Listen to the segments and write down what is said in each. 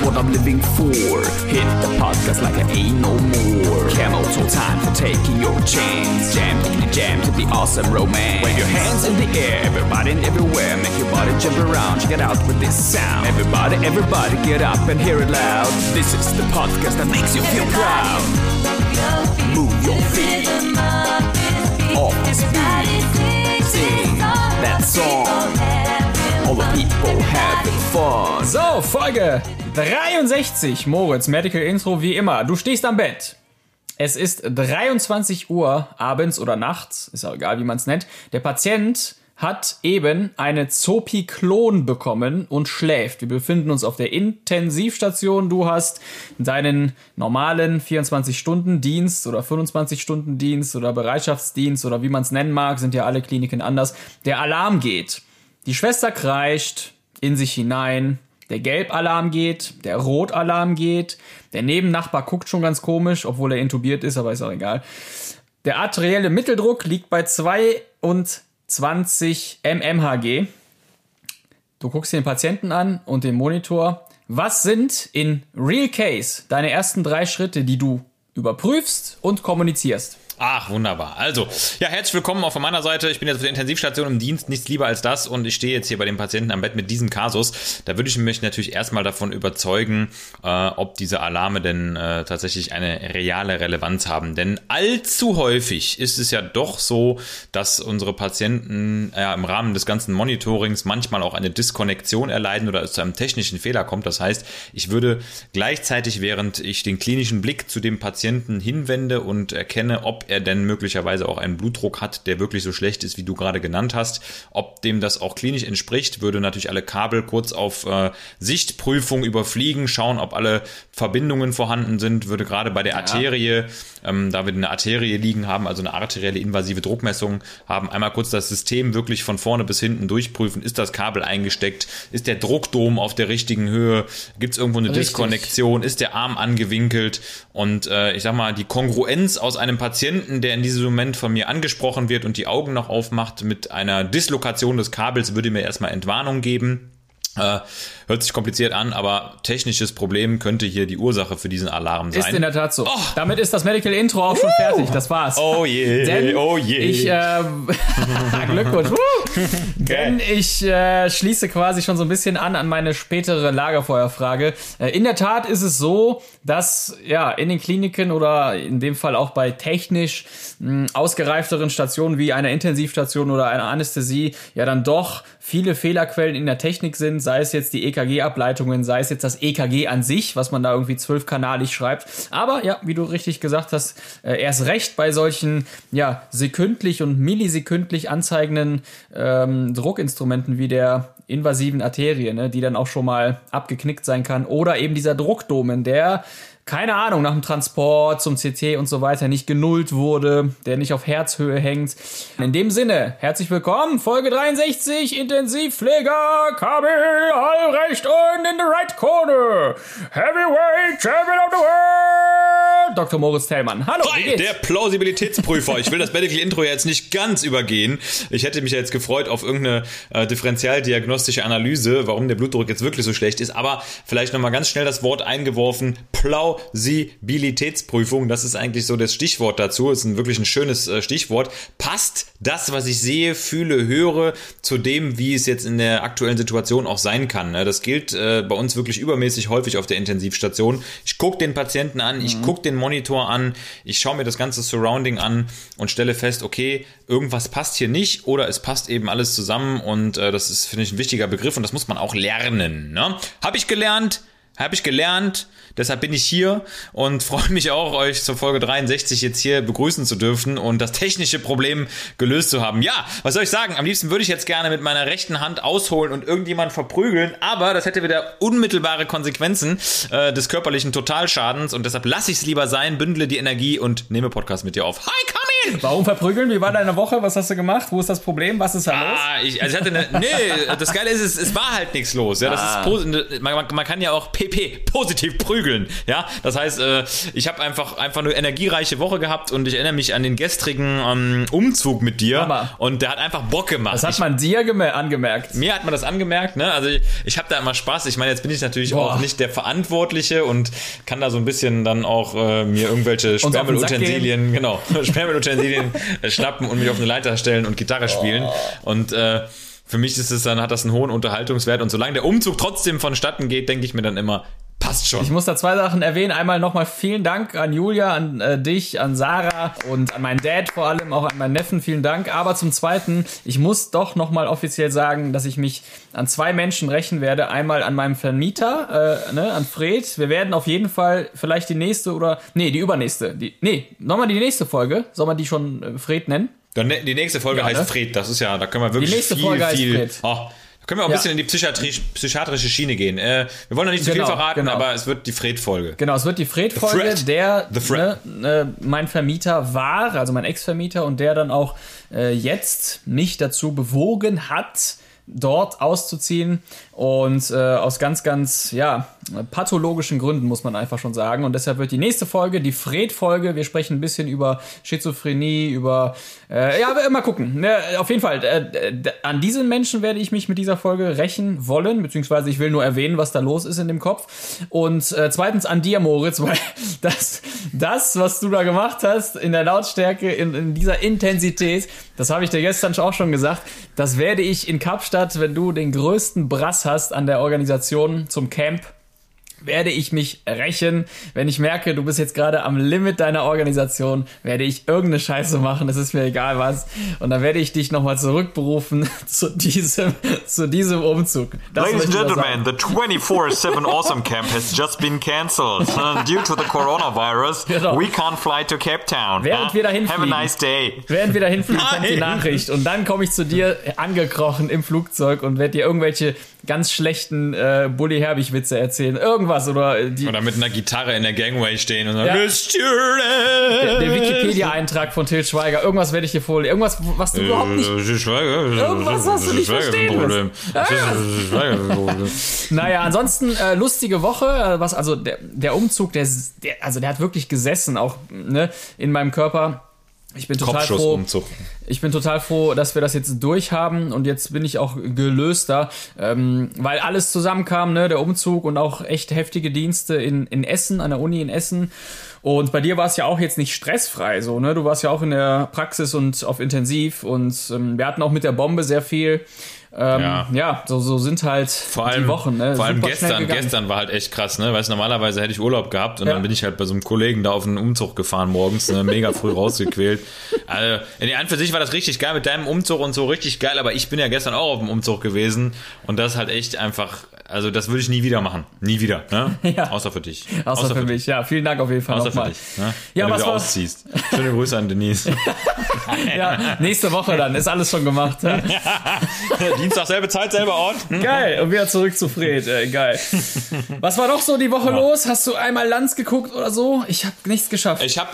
is what I'm living for. Hit the podcast like I ain't no more. Camel's whole time for taking your chance. Jam to the jam to the awesome romance. Wave your hands in the air, everybody and everywhere. Make your body jump around, check it out with this sound. Everybody, everybody, get up and hear it loud. This is the podcast that makes you feel proud. Move your feet. Off the speed. Sing that song. So, Folge 63, Moritz, Medical Intro wie immer. Du stehst am Bett. Es ist 23 Uhr abends oder nachts, ist auch egal, wie man es nennt. Der Patient hat eben eine Zopiklon bekommen und schläft. Wir befinden uns auf der Intensivstation. Du hast deinen normalen 24-Stunden-Dienst oder 25-Stunden-Dienst oder Bereitschaftsdienst oder wie man es nennen mag, sind ja alle Kliniken anders. Der Alarm geht. Die Schwester kreischt in sich hinein, der Gelbalarm geht, der Rotalarm geht, der Nebennachbar guckt schon ganz komisch, obwohl er intubiert ist, aber ist auch egal. Der arterielle Mitteldruck liegt bei 22 mmHg. Du guckst dir den Patienten an und den Monitor. Was sind in Real Case deine ersten 3 Schritte, die du überprüfst und kommunizierst? Ach, wunderbar. Also, ja, herzlich willkommen auch von meiner Seite. Ich bin jetzt auf der Intensivstation im Dienst, nichts lieber als das. Und ich stehe jetzt hier bei dem Patienten am Bett mit diesem Kasus. Da würde ich mich natürlich erstmal davon überzeugen, ob diese Alarme denn tatsächlich eine reale Relevanz haben. Denn allzu häufig ist es ja doch so, dass unsere Patienten im Rahmen des ganzen Monitorings manchmal auch eine Diskonnektion erleiden oder es zu einem technischen Fehler kommt. Das heißt, ich würde gleichzeitig, während ich den klinischen Blick zu dem Patienten hinwende und erkenne, ob er denn möglicherweise auch einen Blutdruck hat, der wirklich so schlecht ist, wie du gerade genannt hast. Ob dem das auch klinisch entspricht, würde natürlich alle Kabel kurz auf Sichtprüfung überfliegen, schauen, ob alle Verbindungen vorhanden sind, würde gerade bei der Arterie, da wir eine Arterie liegen haben, also eine arterielle invasive Druckmessung haben, einmal kurz das System wirklich von vorne bis hinten durchprüfen. Ist das Kabel eingesteckt? Ist der Druckdom auf der richtigen Höhe? Gibt es irgendwo eine Diskonnektion? Ist der Arm angewinkelt? Und ich sag mal, die Kongruenz aus einem Patienten, der in diesem Moment von mir angesprochen wird und die Augen noch aufmacht mit einer Dislokation des Kabels, würde mir erstmal Entwarnung geben. Hört sich kompliziert an, aber technisches Problem könnte hier die Ursache für diesen Alarm sein. Ist in der Tat so. Oh. Damit ist das Medical Intro auch schon fertig. Das war's. Oh je. Denn ich Glückwunsch. Denn ich schließe quasi schon so ein bisschen an meine spätere Lagerfeuerfrage. In der Tat ist es so, dass ja in den Kliniken oder in dem Fall auch bei technisch ausgereifteren Stationen wie einer Intensivstation oder einer Anästhesie ja dann doch viele Fehlerquellen in der Technik sind. Sei es jetzt die EKG-Ableitungen, sei es jetzt das EKG an sich, was man da irgendwie 12-kanalig schreibt. Aber ja, wie du richtig gesagt hast, erst recht bei solchen ja sekündlich und millisekündlich anzeigenden Druckinstrumenten wie der invasiven Arterie, ne, die dann auch schon mal abgeknickt sein kann. Oder eben dieser Druckdomen, der, keine Ahnung, nach dem Transport zum CT und so weiter nicht genullt wurde, der nicht auf Herzhöhe hängt. In dem Sinne, herzlich willkommen, Folge 63, Intensivpfleger Kabel Albrecht und in the right corner, Heavyweight Champion of the World, Dr. Moritz Tellmann. Hallo, wie geht's? Der Plausibilitätsprüfer. Ich will das Medical Intro jetzt nicht ganz übergehen. Ich hätte mich jetzt gefreut auf irgendeine differenzialdiagnostische Analyse, warum der Blutdruck jetzt wirklich so schlecht ist, aber vielleicht nochmal ganz schnell das Wort eingeworfen, Plausibilitätsprüfung, das ist eigentlich so das Stichwort dazu, ist wirklich ein schönes Stichwort. Passt das, was ich sehe, fühle, höre, zu dem, wie es jetzt in der aktuellen Situation auch sein kann? Das gilt bei uns wirklich übermäßig häufig auf der Intensivstation. Ich gucke den Patienten an, ich gucke den Monitor an, ich schaue mir das ganze Surrounding an und stelle fest, okay, irgendwas passt hier nicht oder es passt eben alles zusammen und das ist, finde ich, ein wichtiger Begriff und das muss man auch lernen. Ne? Habe ich gelernt, deshalb bin ich hier und freue mich auch, euch zur Folge 63 jetzt hier begrüßen zu dürfen und das technische Problem gelöst zu haben. Ja, was soll ich sagen? Am liebsten würde ich jetzt gerne mit meiner rechten Hand ausholen und irgendjemand verprügeln, aber das hätte wieder unmittelbare Konsequenzen des körperlichen Totalschadens und deshalb lasse ich es lieber sein, bündle die Energie und nehme Podcast mit dir auf. Hi, Kami! nein! Warum verprügeln? Wie war deine Woche? Was hast du gemacht? Wo ist das Problem? Was ist da los? Ich hatte das Geile ist, es war halt nichts los. Ja, das ist man kann ja auch positiv prügeln. Ja, das heißt, ich habe einfach eine energiereiche Woche gehabt und ich erinnere mich an den gestrigen Umzug mit dir. Mama. Und der hat einfach Bock gemacht. Das hat man dir angemerkt. Mir hat man das angemerkt. Ne? Also ich habe da immer Spaß. Ich meine, jetzt bin ich natürlich auch nicht der Verantwortliche und kann da so ein bisschen dann auch mir irgendwelche Sperrmüllutensilien schnappen und mich auf eine Leiter stellen und Gitarre spielen. Und für mich ist es dann, hat das einen hohen Unterhaltungswert. Und solange der Umzug trotzdem vonstatten geht, denke ich mir dann immer, passt schon. Ich muss da zwei Sachen erwähnen. Einmal nochmal vielen Dank an Julia, an dich, an Sarah und an meinen Dad vor allem, auch an meinen Neffen. Vielen Dank. Aber zum Zweiten, ich muss doch nochmal offiziell sagen, dass ich mich an zwei Menschen rächen werde. Einmal an meinem Vermieter, an Fred. Wir werden auf jeden Fall vielleicht die nächste nochmal die nächste Folge. Soll man die schon Fred nennen? Die nächste Folge heißt Fred. Das ist ja, da können wir wirklich viel... Können wir auch ein bisschen in die psychiatrische Schiene gehen. Wir wollen noch nicht zu viel verraten, aber es wird die Fred-Folge. Genau, es wird die Fred-Folge, mein Vermieter war, also mein Ex-Vermieter, und der dann auch jetzt mich dazu bewogen hat, dort auszuziehen und aus ganz, ganz pathologischen Gründen, muss man einfach schon sagen. Und deshalb wird die nächste Folge, die Fred-Folge, wir sprechen ein bisschen über Schizophrenie, über... mal gucken. Auf jeden Fall, an diesen Menschen werde ich mich mit dieser Folge rächen wollen, beziehungsweise ich will nur erwähnen, was da los ist in dem Kopf. Und zweitens an dir, Moritz, weil das, was du da gemacht hast, in der Lautstärke, in dieser Intensität, das habe ich dir gestern auch schon gesagt, das werde ich in Kapstadt, wenn du den größten Brass hast an der Organisation zum Camp, werde ich mich rächen. Wenn ich merke, du bist jetzt gerade am Limit deiner Organisation, werde ich irgendeine Scheiße machen, es ist mir egal was. Und dann werde ich dich nochmal zurückberufen zu diesem Umzug. Ladies and Gentlemen, the 24/7 Awesome Camp has just been cancelled. Due to the coronavirus, we can't fly to Cape Town. Während wir dahin fliegen, have a nice day. Während wir dahin fliegen, kommt die Nachricht. Und dann komme ich zu dir angekrochen im Flugzeug und werde dir irgendwelche ganz schlechten Bully-Herbig-Witze erzählen. Irgendwas oder mit einer Gitarre in der Gangway stehen und sagen, der Wikipedia-Eintrag von Til Schweiger, irgendwas werde ich dir vorlesen. Irgendwas, was du überhaupt nicht... Irgendwas, was du nicht verstehen wirst. Naja, ansonsten lustige Woche. Was, also der Umzug, der hat wirklich gesessen, auch in meinem Körper. Ich bin total froh. Ich bin total froh, dass wir das jetzt durch haben und jetzt bin ich auch gelöster, weil alles zusammenkam, der Umzug und auch echt heftige Dienste in Essen, an der Uni in Essen. Und bei dir war es ja auch jetzt nicht stressfrei, du warst ja auch in der Praxis und auf Intensiv und wir hatten auch mit der Bombe sehr viel. So sind halt die Wochen. Vor allem gestern war halt echt krass, weißt du, normalerweise hätte ich Urlaub gehabt und dann bin ich halt bei so einem Kollegen da auf einen Umzug gefahren morgens, mega früh rausgequält. Also, an für sich war das richtig geil mit deinem Umzug und so, richtig geil, aber ich bin ja gestern auch auf dem Umzug gewesen und das ist halt echt einfach, also das würde ich nie wieder machen. Nie wieder, Außer für dich. Außer für mich, vielen Dank auf jeden Fall nochmal. Wenn du ausziehst. Schöne Grüße an Denise. Nächste Woche dann, ist alles schon gemacht. Ja. Dienstag, selbe Zeit, selber Ort. Geil, und wieder zurück zu Fred. Geil. Was war doch so die Woche los? Hast du einmal Lanz geguckt oder so? Ich habe nichts geschafft. Ich habe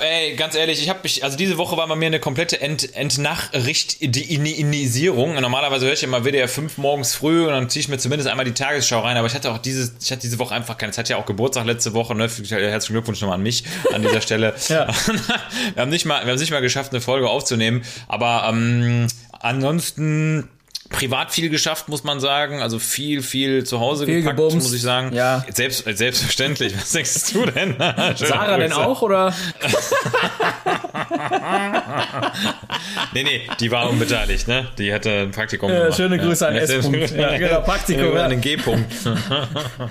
diese Woche war bei mir eine komplette Entnachrichtisierung. Normalerweise höre ich immer WDR 5 morgens früh und dann ziehe ich mir zumindest einmal die Tagesschau rein. Aber ich hatte diese Woche einfach keine. Es hat ja auch Geburtstag letzte Woche. Herzlichen Glückwunsch nochmal an mich an dieser Stelle. Wir haben es nicht mal geschafft, eine Folge aufzunehmen. Aber ansonsten... privat viel geschafft, muss man sagen. Also viel zu Hause viel gepackt, gebumst, muss ich sagen. Ja. Selbstverständlich. Was denkst du denn? Sarah denn auch, oder? Nee, die war unbeteiligt, Die hatte ein Praktikum gemacht. Schöne Grüße an S-Punkt. Ja, genau, Praktikum. An den G-Punkt.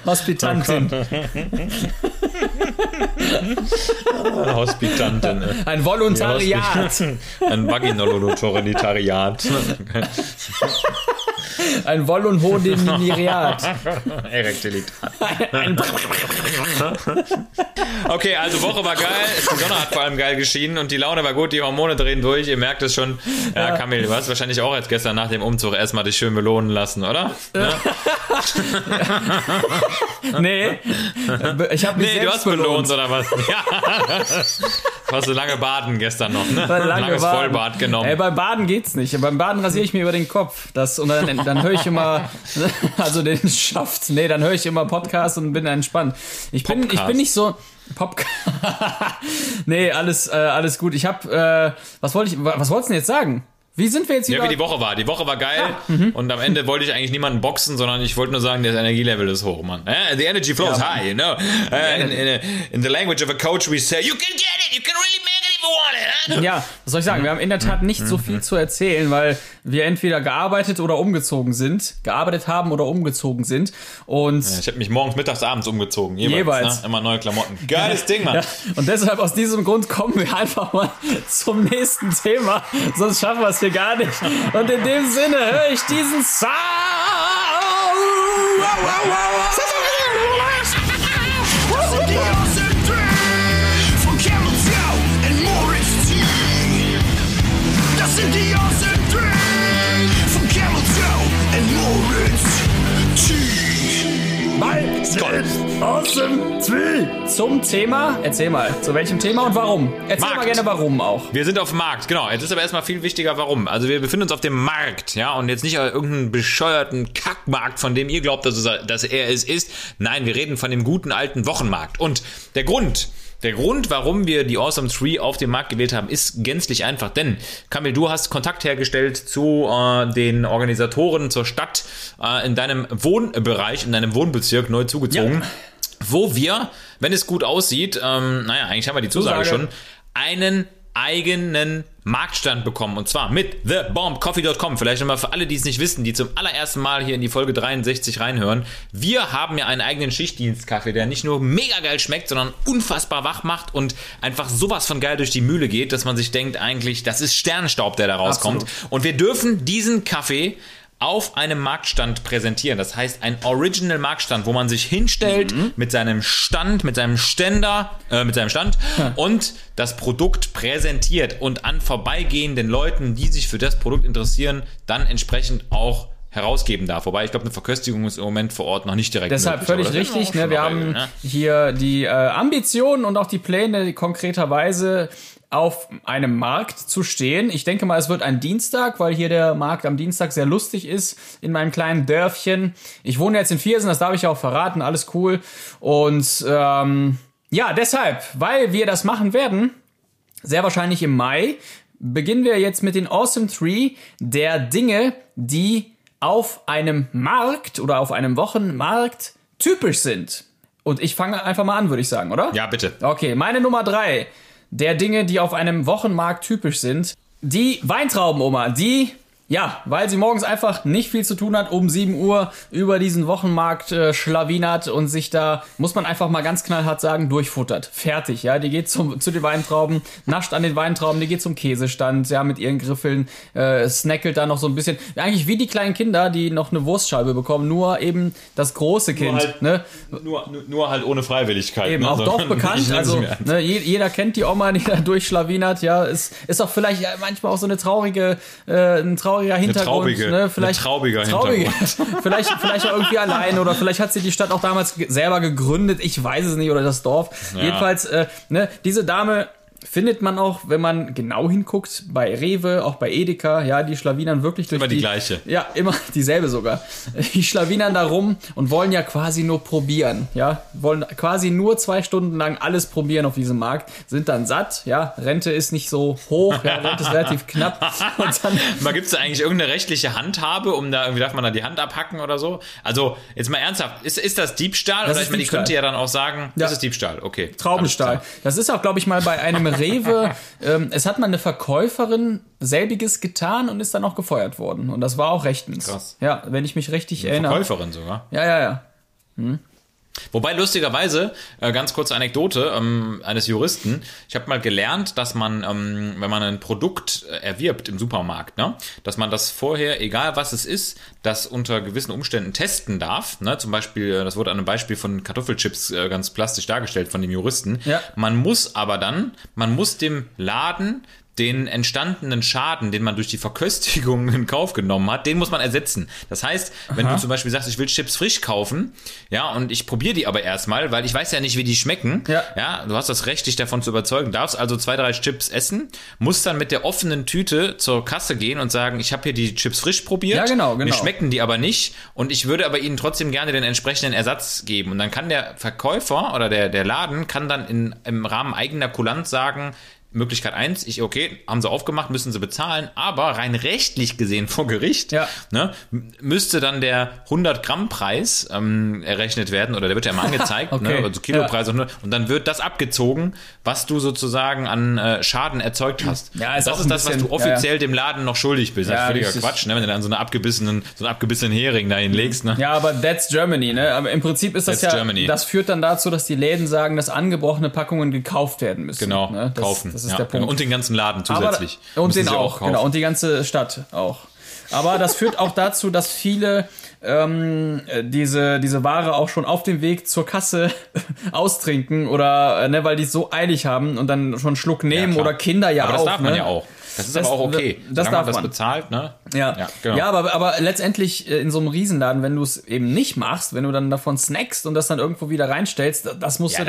Hospitantin. Hospitantin. Ein Volontariat. Ein Vaginolotariat. Ein Volonhodeniriat. Erektilitat. Okay, also Woche war geil. Die Sonne hat vor allem geil geschienen und die Laune war gut. Die Hormone drehen durch. Ihr merkt es schon. Ja. Kamil, du hast wahrscheinlich auch jetzt gestern nach dem Umzug erstmal dich schön belohnen lassen, oder? Ja. Nee. Ich hab mich selbst du hast belohnt oder was? Ja. Du hast so lange baden gestern noch, ne? Langes baden. Vollbad genommen. Ey, beim Baden geht's nicht. Beim Baden rasiere ich mir über den Kopf. Und dann höre ich immer, also den Schaft. Nee, dann höre ich immer Podcasts und bin entspannt. Ich bin nicht so... Popcorn. Nee, alles gut. Ich hab, was wolltest du denn jetzt sagen? Wie sind wir jetzt hier? Ja, wie die Woche war. Die Woche war geil. Und am Ende wollte ich eigentlich niemanden boxen, sondern ich wollte nur sagen, das Energielevel ist hoch, Mann. The energy flows high, you know. In the language of a coach we say, you can get it, you can really make it if you want it. Ja, was soll ich sagen? Wir haben in der Tat nicht so viel zu erzählen, weil wir entweder gearbeitet oder umgezogen sind. Gearbeitet haben oder umgezogen sind. Und ja, ich habe mich morgens, mittags, abends umgezogen. Jeweils. Ne? Immer neue Klamotten. Geiles Ding, Mann. Ja, und deshalb, aus diesem Grund, kommen wir einfach mal zum nächsten Thema. Sonst schaffen wir es gar nicht. Und in dem Sinne höre ich diesen Sound. Zum Thema, erzähl mal, zu welchem Thema und warum. Erzähl mal gerne warum auch. Wir sind auf dem Markt, genau. Jetzt ist aber erstmal viel wichtiger, warum. Also wir befinden uns auf dem Markt, ja, und jetzt nicht auf irgendeinem bescheuerten Kackmarkt, von dem ihr glaubt, dass er es ist. Nein, wir reden von dem guten alten Wochenmarkt. Und der Grund, warum wir die Awesome 3 auf den Markt gewählt haben, ist gänzlich einfach. Denn, Kamil, du hast Kontakt hergestellt zu den Organisatoren, zur Stadt, in deinem Wohnbereich, in deinem Wohnbezirk, neu zugezogen. Ja. Wo wir, wenn es gut aussieht, eigentlich haben wir die Zusage schon, einen eigenen Marktstand bekommen. Und zwar mit TheBombCoffee.com. Vielleicht nochmal für alle, die es nicht wissen, die zum allerersten Mal hier in die Folge 63 reinhören. Wir haben ja einen eigenen Schichtdienstkaffee, der nicht nur mega geil schmeckt, sondern unfassbar wach macht und einfach sowas von geil durch die Mühle geht, dass man sich denkt, eigentlich, das ist Sternenstaub, der da rauskommt. Absolut. Und wir dürfen diesen Kaffee auf einem Marktstand präsentieren. Das heißt, ein Original-Marktstand, wo man sich hinstellt mit seinem Ständer und das Produkt präsentiert und an vorbeigehenden Leuten, die sich für das Produkt interessieren, dann entsprechend auch herausgeben darf. Wobei, ich glaube, eine Verköstigung ist im Moment vor Ort noch nicht direkt möglich. Deshalb völlig richtig. Wir haben hier die Ambitionen und auch die Pläne konkreterweise auf einem Markt zu stehen. Ich denke mal, es wird ein Dienstag, weil hier der Markt am Dienstag sehr lustig ist in meinem kleinen Dörfchen. Ich wohne jetzt in Viersen, das darf ich ja auch verraten, alles cool. Und deshalb, weil wir das machen werden, sehr wahrscheinlich im Mai, beginnen wir jetzt mit den Awesome 3 der Dinge, die auf einem Markt oder auf einem Wochenmarkt typisch sind. Und ich fange einfach mal an, würde ich sagen, oder? Ja, bitte. Okay, meine Nummer 3 der Dinge, die auf einem Wochenmarkt typisch sind. Die Weintraubenoma, die, ja, weil sie morgens einfach nicht viel zu tun hat, um 7 Uhr über diesen Wochenmarkt schlawinert und sich da, muss man einfach mal ganz knallhart sagen, durchfuttert. Fertig, ja, die geht zu den Weintrauben, nascht an den Weintrauben, die geht zum Käsestand, ja, mit ihren Griffeln, snackelt da noch so ein bisschen. Eigentlich wie die kleinen Kinder, die noch eine Wurstscheibe bekommen, nur eben das große Kind. Nur halt ohne Freiwilligkeit. Eben, auch bekannt, also ne, jeder kennt die Oma, die da durchschlawinert, ja, ist auch vielleicht manchmal auch so eine trauriger Hintergrund, ne? Vielleicht traubiger Hintergrund. vielleicht auch irgendwie allein oder vielleicht hat sie die Stadt auch damals selber gegründet, ich weiß es nicht, oder das Dorf. Ja. Jedenfalls, diese Dame findet man auch, wenn man genau hinguckt, bei Rewe, auch bei Edeka, ja, die schlawinern wirklich durch immer die gleiche. Ja, immer dieselbe sogar. Die schlawinern da rum und wollen ja quasi nur probieren, ja. Wollen quasi nur 2 Stunden lang alles probieren auf diesem Markt, sind dann satt, ja. Rente ist nicht so hoch, ja, Rente ist relativ knapp. Und dann mal, gibt's da eigentlich irgendeine rechtliche Handhabe, um da irgendwie, darf man da die Hand abhacken oder so? Also, jetzt mal ernsthaft, ist das Diebstahl? Das oder ich meine, die könnte ja dann auch sagen, ja, das ist Diebstahl, okay. Traubenstahl. Das ist auch, glaube ich, mal bei einem Rewe, es hat mal eine Verkäuferin selbiges getan und ist dann auch gefeuert worden. Und das war auch rechtens. Krass. Ja, wenn ich mich richtig erinnere. Verkäuferin sogar? Ja. Hm. Wobei lustigerweise, ganz kurze Anekdote eines Juristen, ich habe mal gelernt, dass man, wenn man ein Produkt erwirbt im Supermarkt, ne, dass man das vorher, egal was es ist, das unter gewissen Umständen testen darf. Ne? Zum Beispiel, das wurde an einem Beispiel von Kartoffelchips ganz plastisch dargestellt von dem Juristen. Ja. Man muss dem Laden den entstandenen Schaden, den man durch die Verköstigung in Kauf genommen hat, den muss man ersetzen. Das heißt, wenn du zum Beispiel sagst, ich will Chips frisch kaufen, ja, und ich probiere die aber erstmal, weil ich weiß ja nicht, wie die schmecken, ja, du hast das Recht, dich davon zu überzeugen, darfst also 2, 3 Chips essen, musst dann mit der offenen Tüte zur Kasse gehen und sagen, ich habe hier die Chips frisch probiert, ja, genau. Mir schmecken die aber nicht und ich würde aber ihnen trotzdem gerne den entsprechenden Ersatz geben. Und dann kann der Verkäufer oder der Laden kann dann im Rahmen eigener Kulanz sagen, Möglichkeit 1, haben sie aufgemacht, müssen sie bezahlen, aber rein rechtlich gesehen vor Gericht müsste dann der 100-Gramm-Preis errechnet werden, oder der wird ja immer angezeigt, also Kilopreis, und dann wird das abgezogen, was du sozusagen an Schaden erzeugt hast. Ja, das ist das, was du offiziell dem Laden noch schuldig bist. Ja, das ist völliger Quatsch, ne? Wenn du dann so einen abgebissenen Hering dahin legst. Ne? Ja, aber that's Germany. Ne? Aber im Prinzip ist Germany. Das führt dann dazu, dass die Läden sagen, dass angebrochene Packungen gekauft werden müssen. Genau, ne? Das ist der Punkt. Und den ganzen Laden zusätzlich. Und den auch, kaufen. Genau. Und die ganze Stadt auch. Aber das führt auch dazu, dass viele diese Ware auch schon auf dem Weg zur Kasse austrinken oder, ne, weil die es so eilig haben und dann schon einen Schluck nehmen oder Kinder aber das darf man ja auch. Das ist aber auch okay. Das darf man. Das bezahlt, ne? Ja, genau. Ja, aber letztendlich in so einem Riesenladen, wenn du es eben nicht machst, wenn du dann davon snackst und das dann irgendwo wieder reinstellst, das muss auch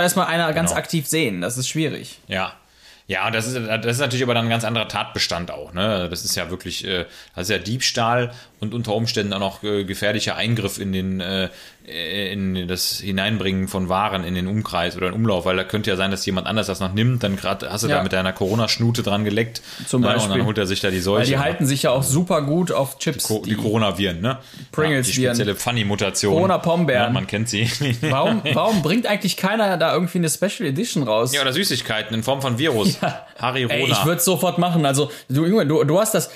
erstmal einer ganz aktiv sehen. Das ist schwierig. Ja. Ja, und das ist natürlich aber dann ein ganz anderer Tatbestand auch, ne? Das ist ja wirklich, das ist ja Diebstahl und unter Umständen auch noch gefährlicher Eingriff in das Hineinbringen von Waren in den Umkreis oder in den Umlauf, weil da könnte ja sein, dass jemand anders das noch nimmt, dann gerade hast du da mit deiner Corona-Schnute dran geleckt. Zum Beispiel. Und dann holt er sich da die Seuche. Weil die halten sich ja auch super gut auf Chips. Die Corona-Viren, ne? Pringles-Viren. Die spezielle Funny-Mutation. Corona-Pombeeren. Ja, man kennt sie. Warum bringt eigentlich keiner da irgendwie eine Special Edition raus? Ja, oder Süßigkeiten in Form von Virus. Ja. Harry Rona. Ey, ich würde es sofort machen. Also, du hast das...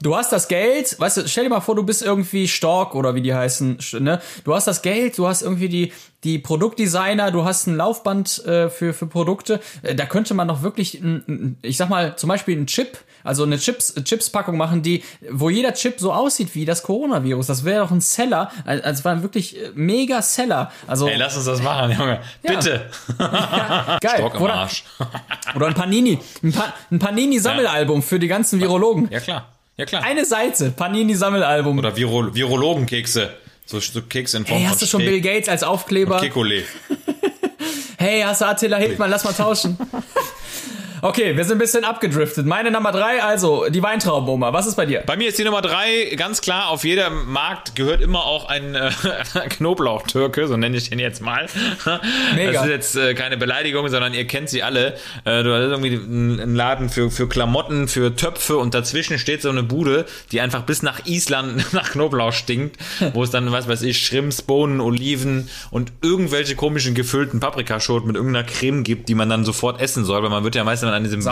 Du hast das Geld, weißt du, stell dir mal vor, du bist irgendwie Stork oder wie die heißen, ne? Du hast das Geld, du hast irgendwie die Produktdesigner, du hast ein Laufband für Produkte. Da könnte man doch wirklich, ich sag mal, zum Beispiel einen Chip, also eine Chips-Packung machen, wo jeder Chip so aussieht wie das Coronavirus. Das wäre doch ein Seller, also war wirklich mega Seller. Also, ey, lass uns das machen, Junge. Ja. Bitte. Ja, geil. Stork im Arsch. Oder ein Panini. Ein Panini-Sammelalbum für die ganzen Virologen. Ja, klar. Ja, klar. Eine Seite, Panini-Sammelalbum. Oder Virologenkekse. So Kekse in Form von hast du schon Bill Gates als Aufkleber? Kekulé. Hey, hast du Attila Hildmann? Lass mal tauschen. Okay, wir sind ein bisschen abgedriftet. Meine Nummer 3, also die Weintraubenoma. Was ist bei dir? Bei mir ist die Nummer 3 ganz klar, auf jedem Markt gehört immer auch ein Knoblauchtürke, so nenne ich den jetzt mal. Mega. Das ist jetzt keine Beleidigung, sondern ihr kennt sie alle. Du hast irgendwie einen Laden für Klamotten, für Töpfe und dazwischen steht so eine Bude, die einfach bis nach Island nach Knoblauch stinkt, wo es dann, was weiß ich, Shrimps, Bohnen, Oliven und irgendwelche komischen gefüllten Paprikaschoten mit irgendeiner Creme gibt, die man dann sofort essen soll, weil man wird ja meistens an diesem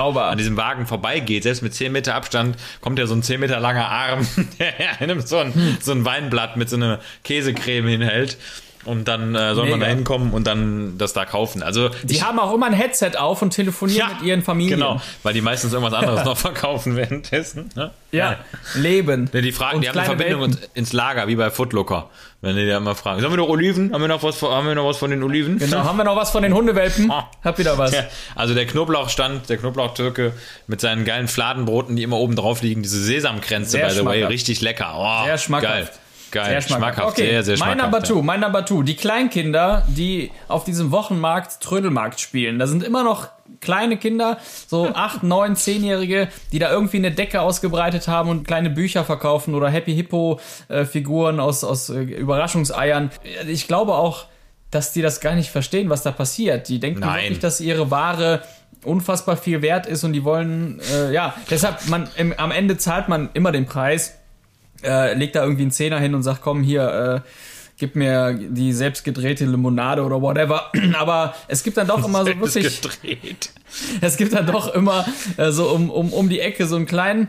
Wagen vorbeigeht, selbst mit 10 Meter Abstand, kommt ja so ein 10 Meter langer Arm, der einem so ein Weinblatt mit so einer Käsecreme hinhält. Und dann soll man da hinkommen und dann das da kaufen. Also die haben auch immer ein Headset auf und telefonieren mit ihren Familien. Genau, weil die meistens irgendwas anderes noch verkaufen währenddessen. Ne? Ja, Leben. Die fragen, und die haben eine Verbindung ins Lager, wie bei Footlooker. Wenn die da immer fragen, haben wir noch Oliven? Haben wir noch was von den Oliven? Genau, haben wir noch was von den Hundewelpen? Hab wieder was. Ja, also der Knoblauchstand, der Knoblauchtürke mit seinen geilen Fladenbroten, die immer oben drauf liegen, diese Sesamkränze, by the way, richtig lecker. Oh, sehr schmackhaft. Geil. Geil, schmackhaft, okay. Sehr, sehr schmackhaft. Mein Number two, die Kleinkinder, die auf diesem Wochenmarkt Trödelmarkt spielen. Da sind immer noch kleine Kinder, so 8, 9, 10-Jährige, die da irgendwie eine Decke ausgebreitet haben und kleine Bücher verkaufen oder Happy Hippo-Figuren aus Überraschungseiern. Ich glaube auch, dass die das gar nicht verstehen, was da passiert. Die denken wirklich, dass ihre Ware unfassbar viel wert ist und die wollen, deshalb, am Ende zahlt man immer den Preis. Legt da irgendwie einen Zehner hin und sagt, komm, hier, gib mir die selbstgedrehte Limonade oder whatever. Aber es gibt dann doch immer so wirklich... Selbstgedreht. Es gibt dann doch immer so um die Ecke so einen kleinen...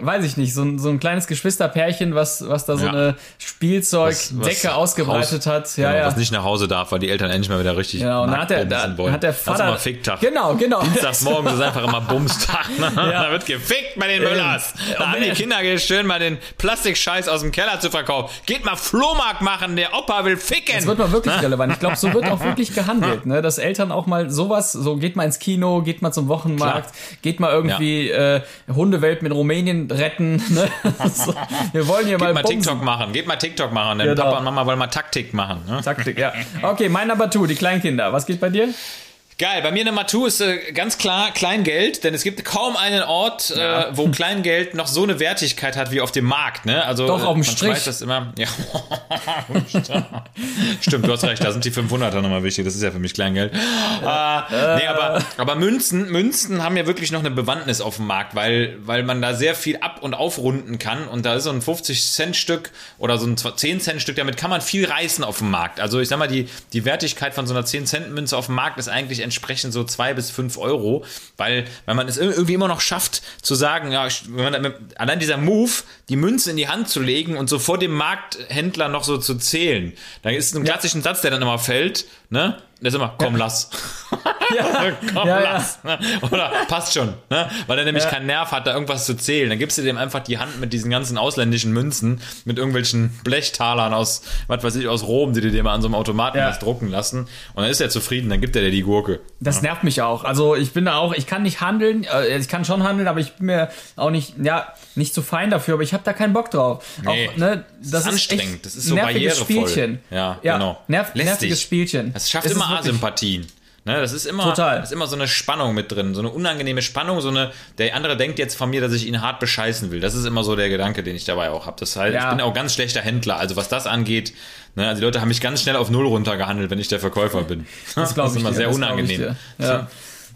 Weiß ich nicht, so ein kleines Geschwisterpärchen, was da so eine Spielzeugdecke ausgebreitet hat. Ja, genau, ja. Was nicht nach Hause darf, weil die Eltern endlich mal wieder richtig hat der Vater... Das ist immer Ficktag. Genau. Dienstagmorgen ist einfach immer Bumstag. Ne? Ja. Da wird gefickt bei den Müllers. Da haben die Kinder schön mal den Plastikscheiß aus dem Keller zu verkaufen. Geht mal Flohmarkt machen, der Opa will ficken. Das wird mal wirklich relevant. Ich glaube, so wird auch wirklich gehandelt. Ne? Dass Eltern auch mal sowas, so geht mal ins Kino, Euro, geht mal zum Wochenmarkt, klar, geht mal irgendwie Hundewelpen in Rumänien retten. Ne? So, wir wollen hier mal TikTok machen, geht mal TikTok machen, dann Papa und Mama wollen mal Taktik machen. Ne? Taktik, ja. Okay, mein Number 2, die Kleinkinder. Was geht bei dir? Geil, bei mir in Number 2 ist ganz klar Kleingeld, denn es gibt kaum einen Ort, wo Kleingeld noch so eine Wertigkeit hat wie auf dem Markt. Ne? Also, doch, auf dem Strich. Man schmeißt das immer. Ja. Stimmt, du hast recht, da sind die 500er nochmal wichtig, das ist ja für mich Kleingeld. Aber Münzen haben ja wirklich noch eine Bewandtnis auf dem Markt, weil man da sehr viel ab- und aufrunden kann, und da ist so ein 50-Cent-Stück oder so ein 10-Cent-Stück, damit kann man viel reißen auf dem Markt. Also ich sag mal, die Wertigkeit von so einer 10-Cent-Münze auf dem Markt ist eigentlich entsprechend so 2 bis 5 Euro, weil man es irgendwie immer noch schafft zu sagen, ja, allein dieser Move, die Münze in die Hand zu legen und so vor dem Markthändler noch so zu zählen, da ist ein klassischen Satz, der dann immer fällt, ne? Das ist immer, komm, lass. Ja. Lass. Ne? Oder passt schon. Ne? Weil er nämlich keinen Nerv hat, da irgendwas zu zählen. Dann gibst du dem einfach die Hand mit diesen ganzen ausländischen Münzen, mit irgendwelchen Blechtalern aus, was weiß ich, aus Rom, die dir dem an so einem Automaten was drucken lassen. Und dann ist er zufrieden, dann gibt er dir die Gurke. Das nervt mich auch. Also ich bin da auch, ich kann nicht handeln, ich kann schon handeln, aber ich bin mir auch nicht so fein dafür, aber ich habe da keinen Bock drauf. Nee, auch, ne, das ist anstrengend, das ist so barrierevoll. Spielchen. Ja, genau. Nerviges Spielchen. Das schafft immer Asympathien. Ne, das ist immer so eine Spannung mit drin, so eine unangenehme Spannung, der andere denkt jetzt von mir, dass ich ihn hart bescheißen will. Das ist immer so der Gedanke, den ich dabei auch habe. Das heißt, ich bin auch ganz schlechter Händler. Also was das angeht, ne, die Leute haben mich ganz schnell auf 0 runtergehandelt, wenn ich der Verkäufer bin. Das ist immer sehr unangenehm.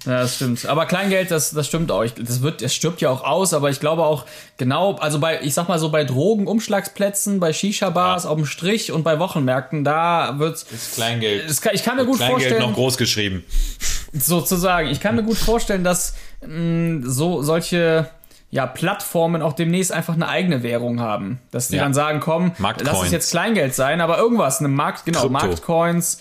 Ja, das stimmt. Aber Kleingeld, das stimmt auch. Das stirbt ja auch aus, aber ich glaube auch, genau, also bei Drogenumschlagsplätzen, bei Shisha-Bars auf dem Strich und bei Wochenmärkten, da wird's. Ist Kleingeld. Ich kann mir gut Kleingeld vorstellen. Kleingeld noch groß geschrieben. Sozusagen. Ich kann mir gut vorstellen, dass solche Plattformen auch demnächst einfach eine eigene Währung haben. Dass die dann sagen, komm, lass es jetzt Kleingeld sein, aber irgendwas, Marktcoins.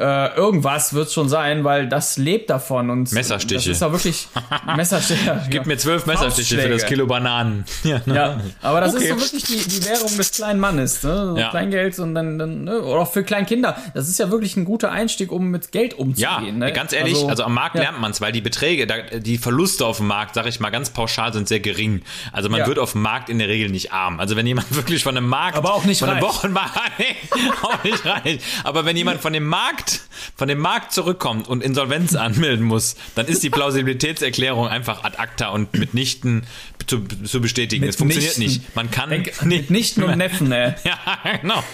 Irgendwas wird es schon sein, weil das lebt davon. Und Messerstiche. Das ist auch wirklich Messerstiche. Gib mir 12 Messerstiche für das Kilo Bananen. Ja, aber das ist so wirklich die Währung des kleinen Mannes. Ne? So Kleingeld und dann ne? Oder auch für Kleinkinder. Das ist ja wirklich ein guter Einstieg, um mit Geld umzugehen. Ja, ne? Ganz ehrlich, also am Markt lernt man es, weil die Beträge, die Verluste auf dem Markt, sage ich mal ganz pauschal, sind sehr gering. Also man wird auf dem Markt in der Regel nicht arm. Also wenn jemand wirklich von einem Markt... Aber auch nicht reich. Auch nicht reich. Aber wenn jemand von dem Markt zurückkommt und Insolvenz anmelden muss, dann ist die Plausibilitätserklärung einfach ad acta und mitnichten zu bestätigen. Es funktioniert nicht. Man kann mitnichten und Neffen, ey. Ja, genau.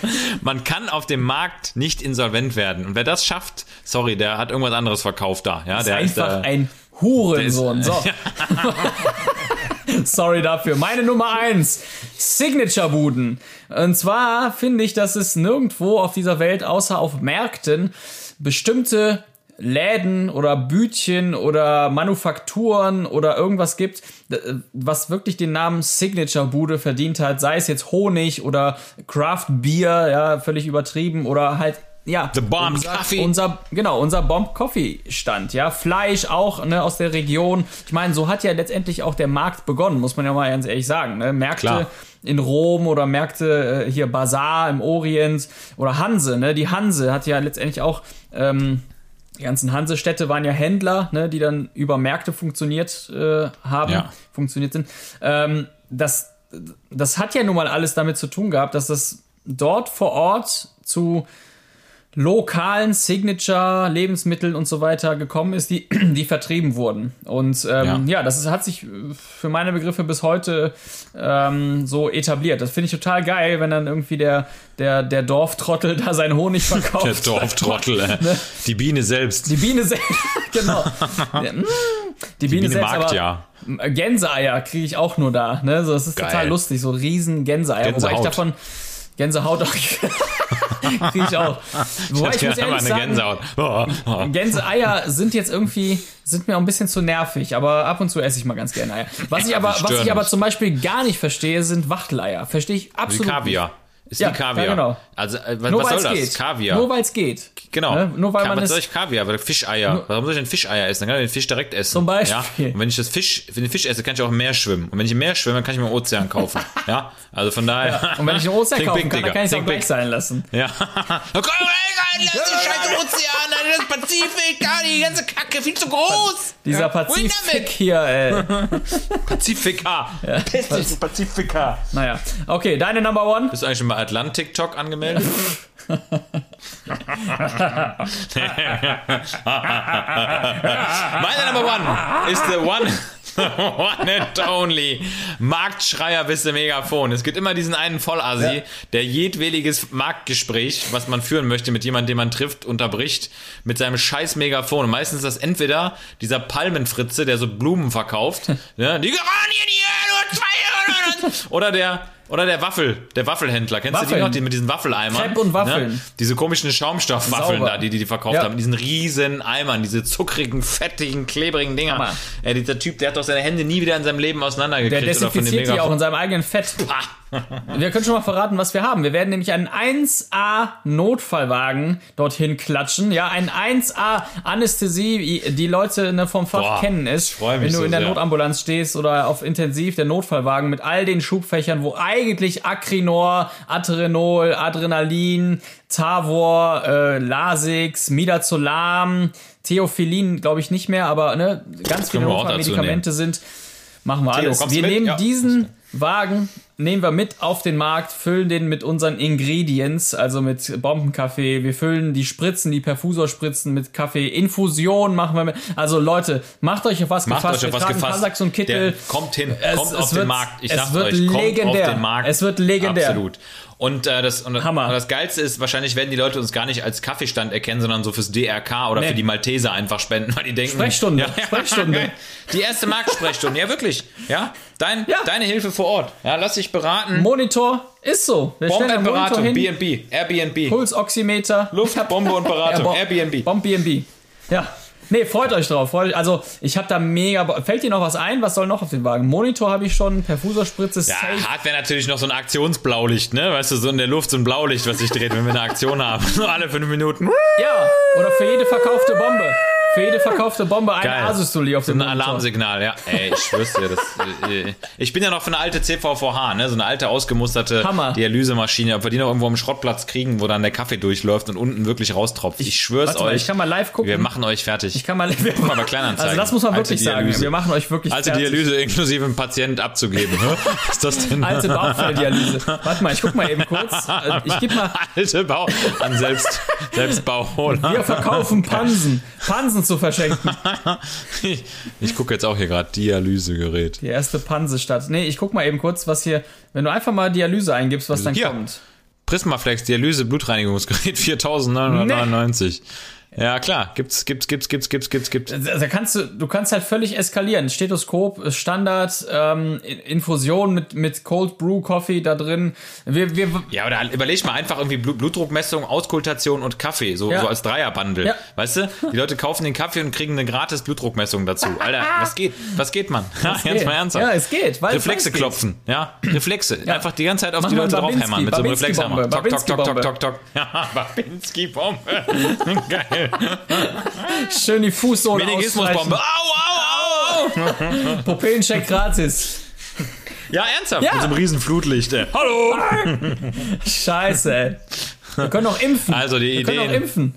Man kann auf dem Markt nicht insolvent werden. Und wer das schafft, sorry, der hat irgendwas anderes verkauft da. Ja, ist einfach ein Hurensohn. So. Sorry dafür. Meine Nummer 1, Signature-Buden. Und zwar finde ich, dass es nirgendwo auf dieser Welt, außer auf Märkten, bestimmte Läden oder Bütchen oder Manufakturen oder irgendwas gibt, was wirklich den Namen Signature-Bude verdient hat. Sei es jetzt Honig oder Craft-Bier, ja, völlig übertrieben, oder halt... Ja, TheBombCoffee. Unser TheBombCoffee-Stand, ja. Fleisch auch, ne, aus der Region. Ich meine, so hat ja letztendlich auch der Markt begonnen, muss man ja mal ganz ehrlich sagen, ne? Märkte in Rom oder Märkte hier Bazar im Orient oder Hanse, ne? Die Hanse hat ja letztendlich auch, die ganzen Hansestädte waren ja Händler, ne, die dann über Märkte funktioniert sind. Das hat ja nun mal alles damit zu tun gehabt, dass das dort vor Ort zu lokalen Signature-Lebensmitteln und so weiter gekommen ist, die vertrieben wurden. Und das hat sich für meine Begriffe bis heute so etabliert. Das finde ich total geil, wenn dann irgendwie der Dorftrottel da seinen Honig verkauft. Der Dorftrottel, ne? Die Biene selbst. Die Biene selbst, genau. Die Biene selbst, mag, aber Gänseeier kriege ich auch nur da. Ne? So, das ist geil. Total lustig, so riesen Gänseeier. Wobei ich davon... Gänsehaut auch. Kriege ich auch. Wobei ich muss ehrlich sagen, Gänseeier sind mir auch ein bisschen zu nervig, aber ab und zu esse ich mal ganz gerne Eier. Was ich aber zum Beispiel gar nicht verstehe, sind Wachteleier. Verstehe ich absolut nicht. Kaviar. Ist wie Kaviar. Ja, genau. Also, was soll das? Geht. Kaviar. Nur weil es geht. Genau. Ne? Nur weil was soll ich Kaviar? Weil Fischeier. Warum soll ich denn Fischeier essen? Dann kann ich den Fisch direkt essen. Zum Beispiel. Ja? Und wenn ich den Fisch esse, kann ich auch im Meer schwimmen. Und wenn ich im Meer schwimme, dann kann ich mir einen Ozean kaufen. Ja? Also von daher. Ja. Und wenn ich einen Ozean kaufen kann, dann kann ich es auch weg sein lassen. Ja. Land, lass die scheiße Ozeane, das Pazifik, da, die ganze Kacke, viel zu groß. Dieser Pazifik hier, ey. Pazifika. Ja. Pazifika. Naja, okay, deine Number One. Bist du eigentlich schon bei Atlantik-Talk angemeldet? Meine Number One ist the one... One and only. Marktschreier bis zum Megafon. Es gibt immer diesen einen Vollasi, ja, der jedweliges Marktgespräch, was man führen möchte mit jemandem, den man trifft, unterbricht mit seinem scheiß Megafon. Und meistens ist das entweder dieser Palmenfritze, der so Blumen verkauft, ne? Die Geranien hier, nur 2 Euro. Oder der Waffelhändler. Kennst du die noch, die mit diesen Waffeleimern? Crepe und Waffeln. Ne? Diese komischen Schaumstoffwaffeln da, die verkauft haben. Diesen riesen Eimern, diese zuckrigen, fettigen, klebrigen Dinger. Hammer. Ja, dieser Typ, der hat doch seine Hände nie wieder in seinem Leben auseinandergekriegt. Der desinfiziert die auch in seinem eigenen Fett. Wir können schon mal verraten, was wir haben. Wir werden nämlich einen 1A-Notfallwagen dorthin klatschen. Ja, einen 1A-Anästhesie, die Leute vom Fach kennen es. Ich freu mich wenn du in der Notambulanz stehst oder auf Intensiv, der Notfallwagen mit all den Schubfächern, wo eigentlich Acrinor, Aterenol, Adrenalin, Tavor, Lasix, Midazolam, Theophylin, glaube ich nicht mehr, aber ne, ganz viele Notfallmedikamente sind. Machen wir Theo, alles. Wir nehmen diesen Wagen, nehmen wir mit auf den Markt, füllen den mit unseren Ingredients, also mit Bombenkaffee. Wir füllen die Spritzen, die Perfusorspritzen mit Kaffee. Infusion machen wir mit. Also Leute, macht euch auf was gefasst. Wir tragen Kasachs und Kittel. Der kommt hin, kommt auf den Markt. Ich sag's euch, kommt auf den Markt. Es wird legendär. Absolut. Und das Geilste ist, wahrscheinlich werden die Leute uns gar nicht als Kaffeestand erkennen, sondern so fürs DRK oder für die Malteser einfach spenden, weil die denken... Sprechstunde. Die erste Marktsprechstunde, ja wirklich. Ja, deine Hilfe vor Ort. Ja, lass dich beraten. Monitor ist so. Bombenberatung, B&B, Airbnb. Pulsoximeter. Luftbombe und Beratung, Airbnb. Bomb-B&B, ja. Nee, freut euch drauf. Also, ich hab da mega... Fällt dir noch was ein? Was soll noch auf den Wagen? Monitor habe ich schon, Perfusorspritze, ja, safe. Hart wäre natürlich noch so ein Aktionsblaulicht, ne? Weißt du, so in der Luft so ein Blaulicht, was sich dreht, wenn wir eine Aktion haben. So alle 5 Minuten. Ja, oder für jede verkaufte Bombe. Für jede verkaufte Bombe ein Asus-Dulli auf dem Monitor. So ein Alarmsignal, ja. Ey, ich schwör's dir, ich bin ja noch für eine alte CVVH, ne? So eine alte, ausgemusterte Dialysemaschine, ob wir die noch irgendwo am Schrottplatz kriegen, wo dann der Kaffee durchläuft und unten wirklich raustropft. Ich schwör's euch. Mal, ich kann mal live gucken. Wir machen euch fertig. Wir gucken mal bei Kleinanzeigen. Also das muss man wirklich sagen. Wir machen euch wirklich fertig. Alte Dialyse inklusive einen Patient abzugeben, ne? Was ist das denn? Alte Bauchfelldialyse. Warte mal, ich guck mal eben kurz. Ich geb mal... Alte Bauch... An Selbstbau, oder? Wir verkaufen Pansen zu verschenken. Ich gucke jetzt auch hier gerade Dialysegerät. Die erste Pansestadt. Nee, ich guck mal eben kurz, was hier, wenn du einfach mal Dialyse eingibst, was dann hier kommt. Prismaflex Dialyse Blutreinigungsgerät 4.999. Nee. Ja, klar, gibt's. Also du kannst halt völlig eskalieren. Stethoskop, Standard, Infusion mit Cold Brew Coffee da drin. Ja, oder überleg mal einfach irgendwie Blutdruckmessung, Auskultation und Kaffee, so als Dreierbundle. Ja. Weißt du? Die Leute kaufen den Kaffee und kriegen eine gratis Blutdruckmessung dazu. Alter, was geht, Mann? Ganz mal ernsthaft. Ja, es geht. Reflexe klopfen. Ja, Reflexe. Ja. Einfach die ganze Zeit auf die Leute draufhämmern mit so einem Reflexhammer. Tok, tok, tok, tok, tok, tok. Ja, Babinski-Bombe. Geil. Schön die Fußsohle ausstreichen. Au, au, au! Pupillencheck gratis. Ja, ernsthaft? Ja. Mit so einem riesen Flutlicht. Hallo! Scheiße, ey. Wir können auch impfen. Also die Idee. Wir können auch impfen.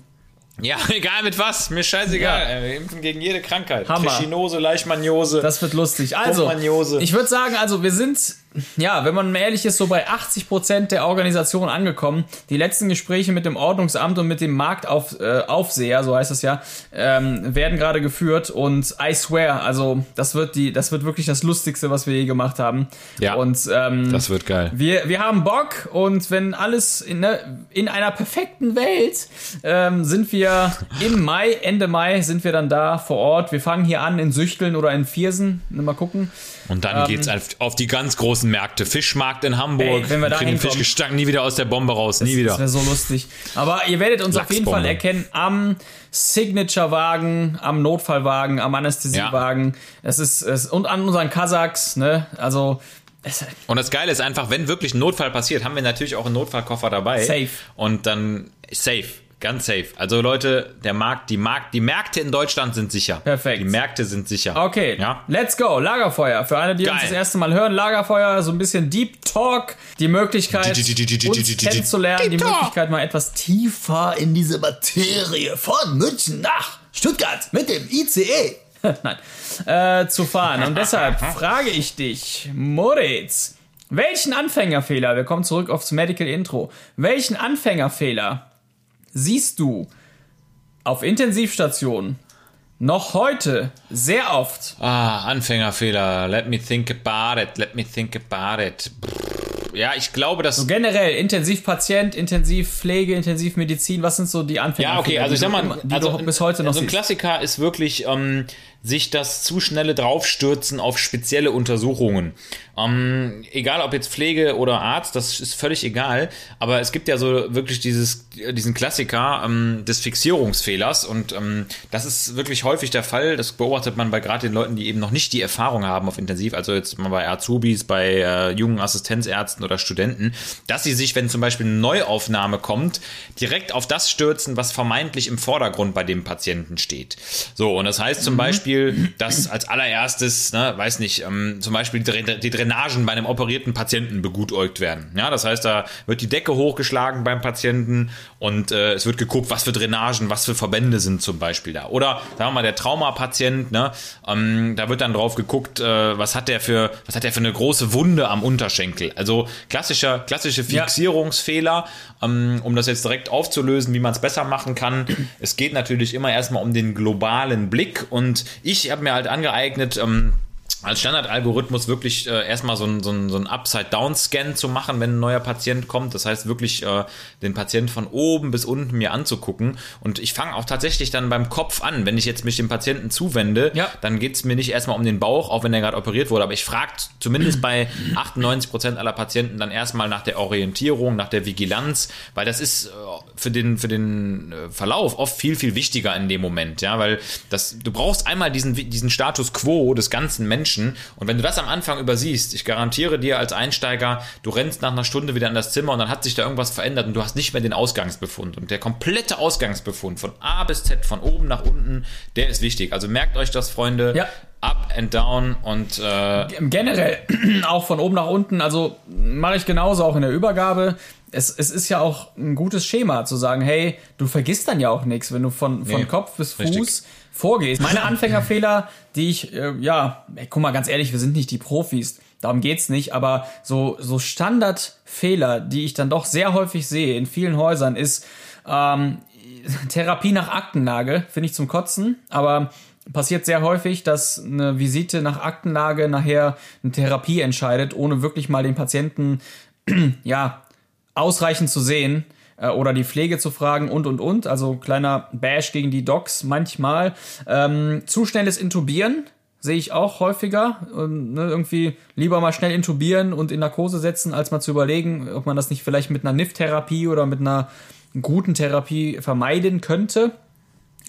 Ja, egal mit was. Mir scheißegal. Ja. Wir impfen gegen jede Krankheit. Hammer. Trichiniose, Leishmaniose. Das wird lustig. Also, ich würde sagen, wir sind... Ja, wenn man ehrlich ist, so bei 80% der Organisation angekommen. Die letzten Gespräche mit dem Ordnungsamt und mit dem Marktaufseher, so heißt es ja, werden gerade geführt und I swear, also das wird wirklich das Lustigste, was wir je gemacht haben. Ja, und das wird geil. Wir haben Bock und wenn alles in einer perfekten Welt sind wir im Mai, Ende Mai sind wir dann da vor Ort. Wir fangen hier an in Süchteln oder in Viersen, mal gucken. Und dann geht's auf die ganz großen Märkte. Fischmarkt in Hamburg. Ey, wenn wir da kriegen den Fischgestank nie wieder aus der Bombe raus. Nie wieder. Das wäre so lustig. Aber ihr werdet uns auf jeden Fall erkennen am Signature-Wagen, am Notfallwagen, am Anästhesiewagen. Und an unseren Kasachs, ne? Also... Und das Geile ist einfach, wenn wirklich ein Notfall passiert, haben wir natürlich auch einen Notfallkoffer dabei. Safe. Und dann... Safe. Ganz safe. Also Leute, der Markt, die Märkte in Deutschland sind sicher. Perfekt. Die Märkte sind sicher. Okay, ja? Let's go. Lagerfeuer. Für alle, die uns das erste Mal hören, Lagerfeuer, so ein bisschen Deep Talk, die Möglichkeit, uns kennenzulernen, die Möglichkeit, mal etwas tiefer in diese Materie von München nach Stuttgart mit dem ICE Nein. Zu fahren. Und deshalb frage ich dich, Moritz, welchen Anfängerfehler, wir kommen zurück aufs Medical Intro, welchen Anfängerfehler siehst du auf Intensivstationen noch heute sehr oft? Anfängerfehler, let me think about it. Ja, ich glaube, dass... So generell, Intensivpatient, Intensivpflege, Intensivmedizin, was sind so die Anfängerfehler? Ja, okay, also ich sag mal, bis heute noch so ein siehst. Klassiker ist wirklich sich das zu schnelle Draufstürzen auf spezielle Untersuchungen. Egal, ob jetzt Pflege oder Arzt, das ist völlig egal, aber es gibt ja so wirklich diesen Klassiker des Fixierungsfehlers und das ist wirklich häufig der Fall, das beobachtet man bei gerade den Leuten, die eben noch nicht die Erfahrung haben auf Intensiv, also jetzt mal bei Azubis, bei jungen Assistenzärzten oder Studenten, dass sie sich, wenn zum Beispiel eine Neuaufnahme kommt, direkt auf das stürzen, was vermeintlich im Vordergrund bei dem Patienten steht. So, und das heißt zum Beispiel, dass als allererstes, zum Beispiel die Drainagen bei einem operierten Patienten begutäugt werden. Ja, das heißt, da wird die Decke hochgeschlagen beim Patienten und es wird geguckt, was für Drainagen, was für Verbände sind zum Beispiel da. Oder sagen wir mal der Traumapatient, da wird dann drauf geguckt, was hat der für eine große Wunde am Unterschenkel. Also klassische Fixierungsfehler, um das jetzt direkt aufzulösen, wie man es besser machen kann. Es geht natürlich immer erstmal um den globalen Blick und ich habe mir halt angeeignet, als Standardalgorithmus wirklich erstmal so einen Upside-Down-Scan zu machen, wenn ein neuer Patient kommt. Das heißt wirklich den Patienten von oben bis unten mir anzugucken. Und ich fange auch tatsächlich dann beim Kopf an. Wenn ich jetzt mich dem Patienten zuwende, dann geht es mir nicht erstmal um den Bauch, auch wenn der gerade operiert wurde. Aber ich frage zumindest bei 98% aller Patienten dann erstmal nach der Orientierung, nach der Vigilanz, weil das ist für den Verlauf oft viel, viel wichtiger in dem Moment. Ja, weil du brauchst einmal diesen Status quo des ganzen Menschen. Und wenn du das am Anfang übersiehst, ich garantiere dir als Einsteiger, du rennst nach einer Stunde wieder in das Zimmer und dann hat sich da irgendwas verändert und du hast nicht mehr den Ausgangsbefund. Und der komplette Ausgangsbefund von A bis Z, von oben nach unten, der ist wichtig. Also merkt euch das, Freunde. Ja. Up and down und generell auch von oben nach unten, also mache ich genauso auch in der Übergabe. Es ist ja auch ein gutes Schema zu sagen, hey, du vergisst dann ja auch nichts, wenn du von Kopf bis Fuß vorgehst. Meine Anfängerfehler, die ich, guck mal, ganz ehrlich, wir sind nicht die Profis, darum geht's nicht, aber so Standardfehler, die ich dann doch sehr häufig sehe in vielen Häusern, ist Therapie nach Aktenlage, finde ich zum Kotzen, aber passiert sehr häufig, dass eine Visite nach Aktenlage nachher eine Therapie entscheidet, ohne wirklich mal den Patienten ausreichend zu sehen oder die Pflege zu fragen und. Also kleiner Bash gegen die Docs manchmal. Zu schnelles Intubieren sehe ich auch häufiger. Irgendwie lieber mal schnell intubieren und in Narkose setzen, als mal zu überlegen, ob man das nicht vielleicht mit einer NIF-Therapie oder mit einer guten Therapie vermeiden könnte.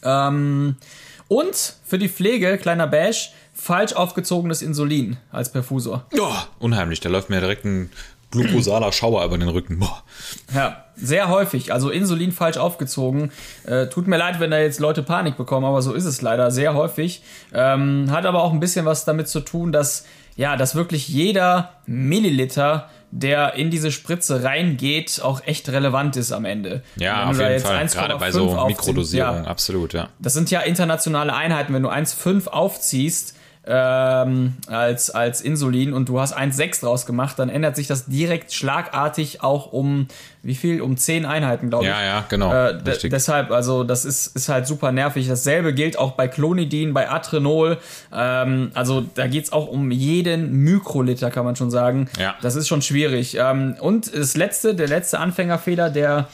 Und für die Pflege, kleiner Bash, falsch aufgezogenes Insulin als Perfusor. Oh, unheimlich, da läuft mir direkt ein glucosaler Schauer über den Rücken. Boah. Ja, sehr häufig. Also Insulin falsch aufgezogen. Tut mir leid, wenn da jetzt Leute Panik bekommen, aber so ist es leider sehr häufig. Hat aber auch ein bisschen was damit zu tun, dass wirklich jeder Milliliter, der in diese Spritze reingeht, auch echt relevant ist am Ende. Ja, auf jeden Fall. Gerade bei so Mikrodosierung, absolut, ja. Das sind ja internationale Einheiten. Wenn du 1,5 aufziehst als Insulin und du hast 1,6 draus gemacht, dann ändert sich das direkt schlagartig auch um, wie viel? Um 10 Einheiten, glaube ich. Ja, genau. Deshalb, also das ist halt super nervig. Dasselbe gilt auch bei Klonidin, bei Atrenol. Also da geht's auch um jeden Mikroliter, kann man schon sagen. Ja. Das ist schon schwierig. Und der letzte Anfängerfehler, der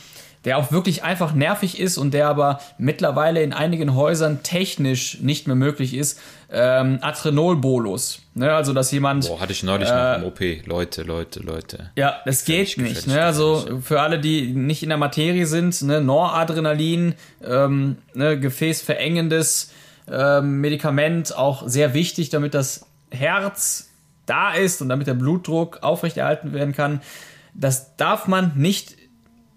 auch wirklich einfach nervig ist und der aber mittlerweile in einigen Häusern technisch nicht mehr möglich ist, Atrenol-Bolus. Ne, also, dass jemand... Boah, hatte ich neulich nach dem OP. Leute. Ja, das geht nicht. Ne? Also, für alle, die nicht in der Materie sind, Noradrenalin, gefäßverengendes Medikament, auch sehr wichtig, damit das Herz da ist und damit der Blutdruck aufrechterhalten werden kann. Das darf man nicht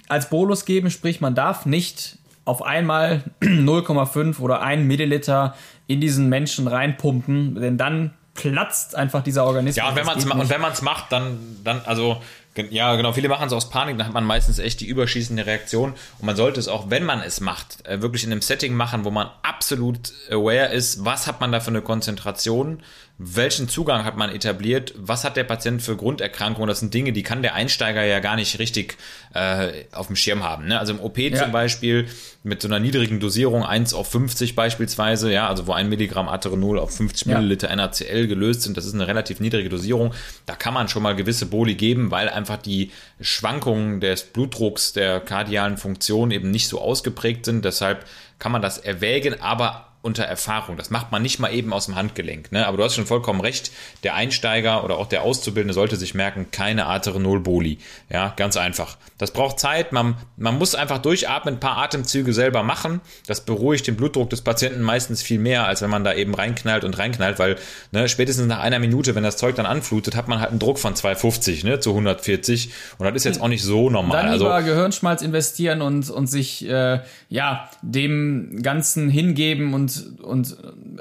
als Bolus geben, sprich man darf nicht auf einmal 0,5 oder 1 Milliliter in diesen Menschen reinpumpen, denn dann platzt einfach dieser Organismus. Ja, und wenn man es macht, dann also ja, genau, viele machen es aus Panik, dann hat man meistens echt die überschießende Reaktion und man sollte es auch, wenn man es macht, wirklich in einem Setting machen, wo man absolut aware ist, was hat man da für eine Konzentration, welchen Zugang hat man etabliert, was hat der Patient für Grunderkrankungen, das sind Dinge, die kann der Einsteiger ja gar nicht richtig auf dem Schirm haben, ne? Also im OP zum Beispiel mit so einer niedrigen Dosierung 1/50 beispielsweise, ja, also wo 1 Milligramm Aterenol auf 50 Milliliter NaCl gelöst sind, das ist eine relativ niedrige Dosierung, da kann man schon mal gewisse Boli geben, weil einfach die Schwankungen des Blutdrucks, der kardialen Funktion eben nicht so ausgeprägt sind, deshalb kann man das erwägen, aber unter Erfahrung. Das macht man nicht mal eben aus dem Handgelenk. Ne? Aber du hast schon vollkommen recht, der Einsteiger oder auch der Auszubildende sollte sich merken, keine Aterenol-Boli. Ja, ganz einfach. Das braucht Zeit, man muss einfach durchatmen, ein paar Atemzüge selber machen. Das beruhigt den Blutdruck des Patienten meistens viel mehr, als wenn man da eben reinknallt, weil ne, spätestens nach einer Minute, wenn das Zeug dann anflutet, hat man halt einen Druck von 250 zu 140 und das ist jetzt auch nicht so normal. Dann lieber Gehirnschmalz investieren und sich dem Ganzen hingeben und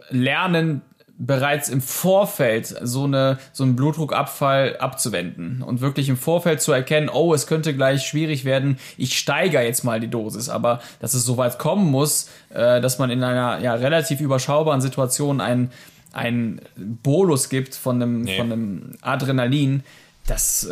lernen, bereits im Vorfeld so einen Blutdruckabfall abzuwenden und wirklich im Vorfeld zu erkennen, oh, es könnte gleich schwierig werden, ich steigere jetzt mal die Dosis, aber dass es so weit kommen muss, dass man in einer relativ überschaubaren Situation einen Bolus gibt von einem Adrenalin, das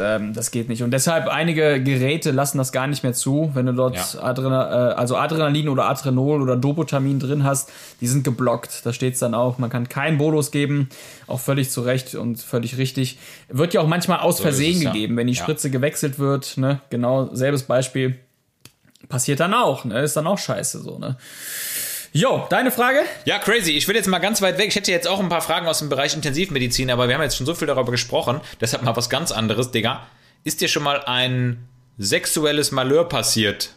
geht nicht. Und deshalb, einige Geräte lassen das gar nicht mehr zu, wenn du dort Adrenalin oder Aterenol oder Dopotamin drin hast, die sind geblockt. Da steht's dann auch. Man kann keinen Bolus geben, auch völlig zu Recht und völlig richtig. Wird ja auch manchmal aus Versehen gegeben, wenn die Spritze gewechselt wird, ne? Genau, selbes Beispiel. Passiert dann auch, ne? Ist dann auch scheiße so, ne? Jo, deine Frage? Ja, crazy. Ich will jetzt mal ganz weit weg. Ich hätte jetzt auch ein paar Fragen aus dem Bereich Intensivmedizin, aber wir haben jetzt schon so viel darüber gesprochen. Deshalb mal was ganz anderes, Digga. Ist dir schon mal ein sexuelles Malheur passiert?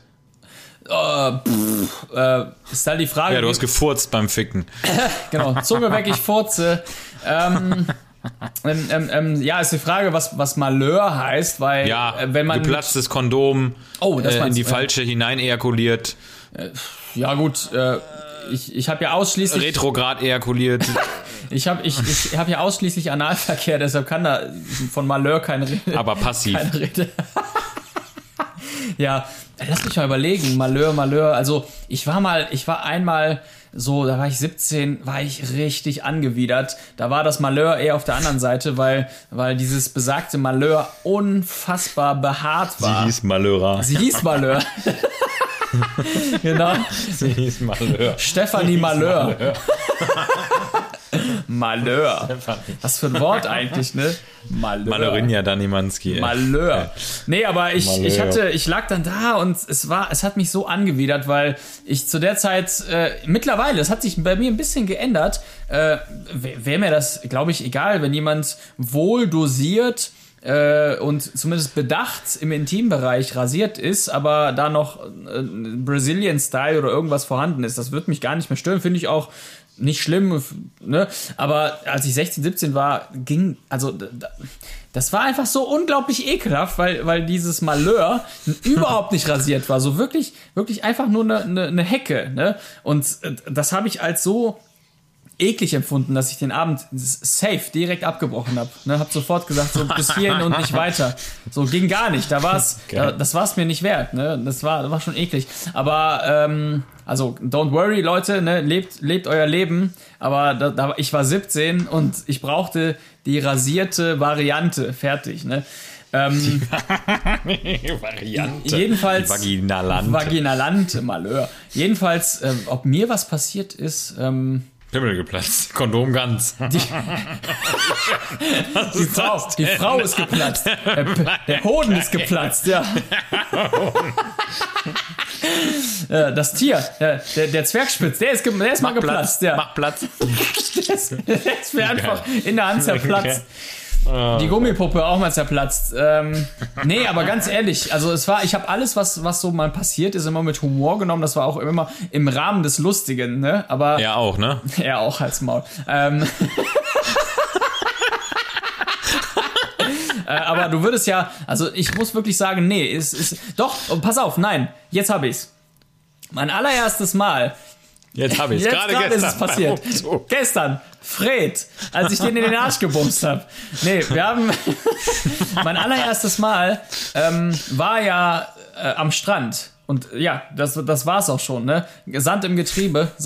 Ist halt die Frage. Ja, du hast gefurzt beim Ficken. Genau, Zunge weg, ich furze. Ist die Frage, was Malheur heißt, weil wenn man geplatztes Kondom in die falsche hinein ejakuliert. Ja gut, ich habe ja ausschließlich retrograd ejakuliert. Ich hab ja ausschließlich Analverkehr, deshalb kann da von Malheur keine Rede. Aber passiv. Keine Rede. Ja, lass mich mal überlegen. Malheur. Also ich war einmal so, da war ich 17, war ich richtig angewidert. Da war das Malheur eher auf der anderen Seite, weil dieses besagte Malheur unfassbar behaart war. Sie hieß Malheur. Genau. Sie hieß Malheur. Stefanie Malheur. Malheur. Was für ein Wort eigentlich, ne? Malheur. Malhörinja Danimanski. Ey. Malheur. Nee, aber ich lag dann da und es hat mich so angewidert, weil ich zu der Zeit, mittlerweile, es hat sich bei mir ein bisschen geändert, wäre mir das, glaube ich, egal, wenn jemand wohl dosiert und zumindest bedacht im Intimbereich rasiert ist, aber da noch Brazilian-Style oder irgendwas vorhanden ist. Das wird mich gar nicht mehr stören, finde ich auch nicht schlimm, ne? Aber als ich 16, 17 war, das war einfach so unglaublich ekelhaft, weil dieses Malheur überhaupt nicht rasiert war. So wirklich, wirklich einfach nur eine Hecke, ne? Und das habe ich als so eklig empfunden, dass ich den Abend safe direkt abgebrochen habe. Ne, hab sofort gesagt, so bis hierhin und nicht weiter. So ging gar nicht. Da war's, okay. Das war's mir nicht wert. Ne, das war schon eklig. Aber don't worry, Leute. Ne, lebt euer Leben. Aber ich war 17 und ich brauchte die rasierte Variante. Fertig. Ne. Variante. Jedenfalls Vaginalante Malheur. Jedenfalls, ob mir was passiert ist. Pimmel geplatzt, Kondom ganz. Die Frau ist geplatzt. Der Hoden ist geplatzt, ja. Das Tier, der Zwergspitz, der ist mal geplatzt, ja. Mach Platz. Der ist mir einfach in der Hand zerplatzt. Die Gummipuppe auch mal zerplatzt. Nee, aber ganz ehrlich, also ich habe alles, was so mal passiert ist, immer mit Humor genommen. Das war auch immer im Rahmen des Lustigen, ne? Aber er auch, ne? Er auch als Maul. Aber du würdest ich muss wirklich sagen, nee, pass auf, nein, jetzt habe ich's. Mein allererstes Mal. Jetzt habe ich es. Gerade ist es passiert. Gestern, Fred, als ich den in den Arsch gebumst habe. Nee, wir haben... mein allererstes Mal war ja am Strand. Und ja, das war's auch schon, ne? Sand im Getriebe. Das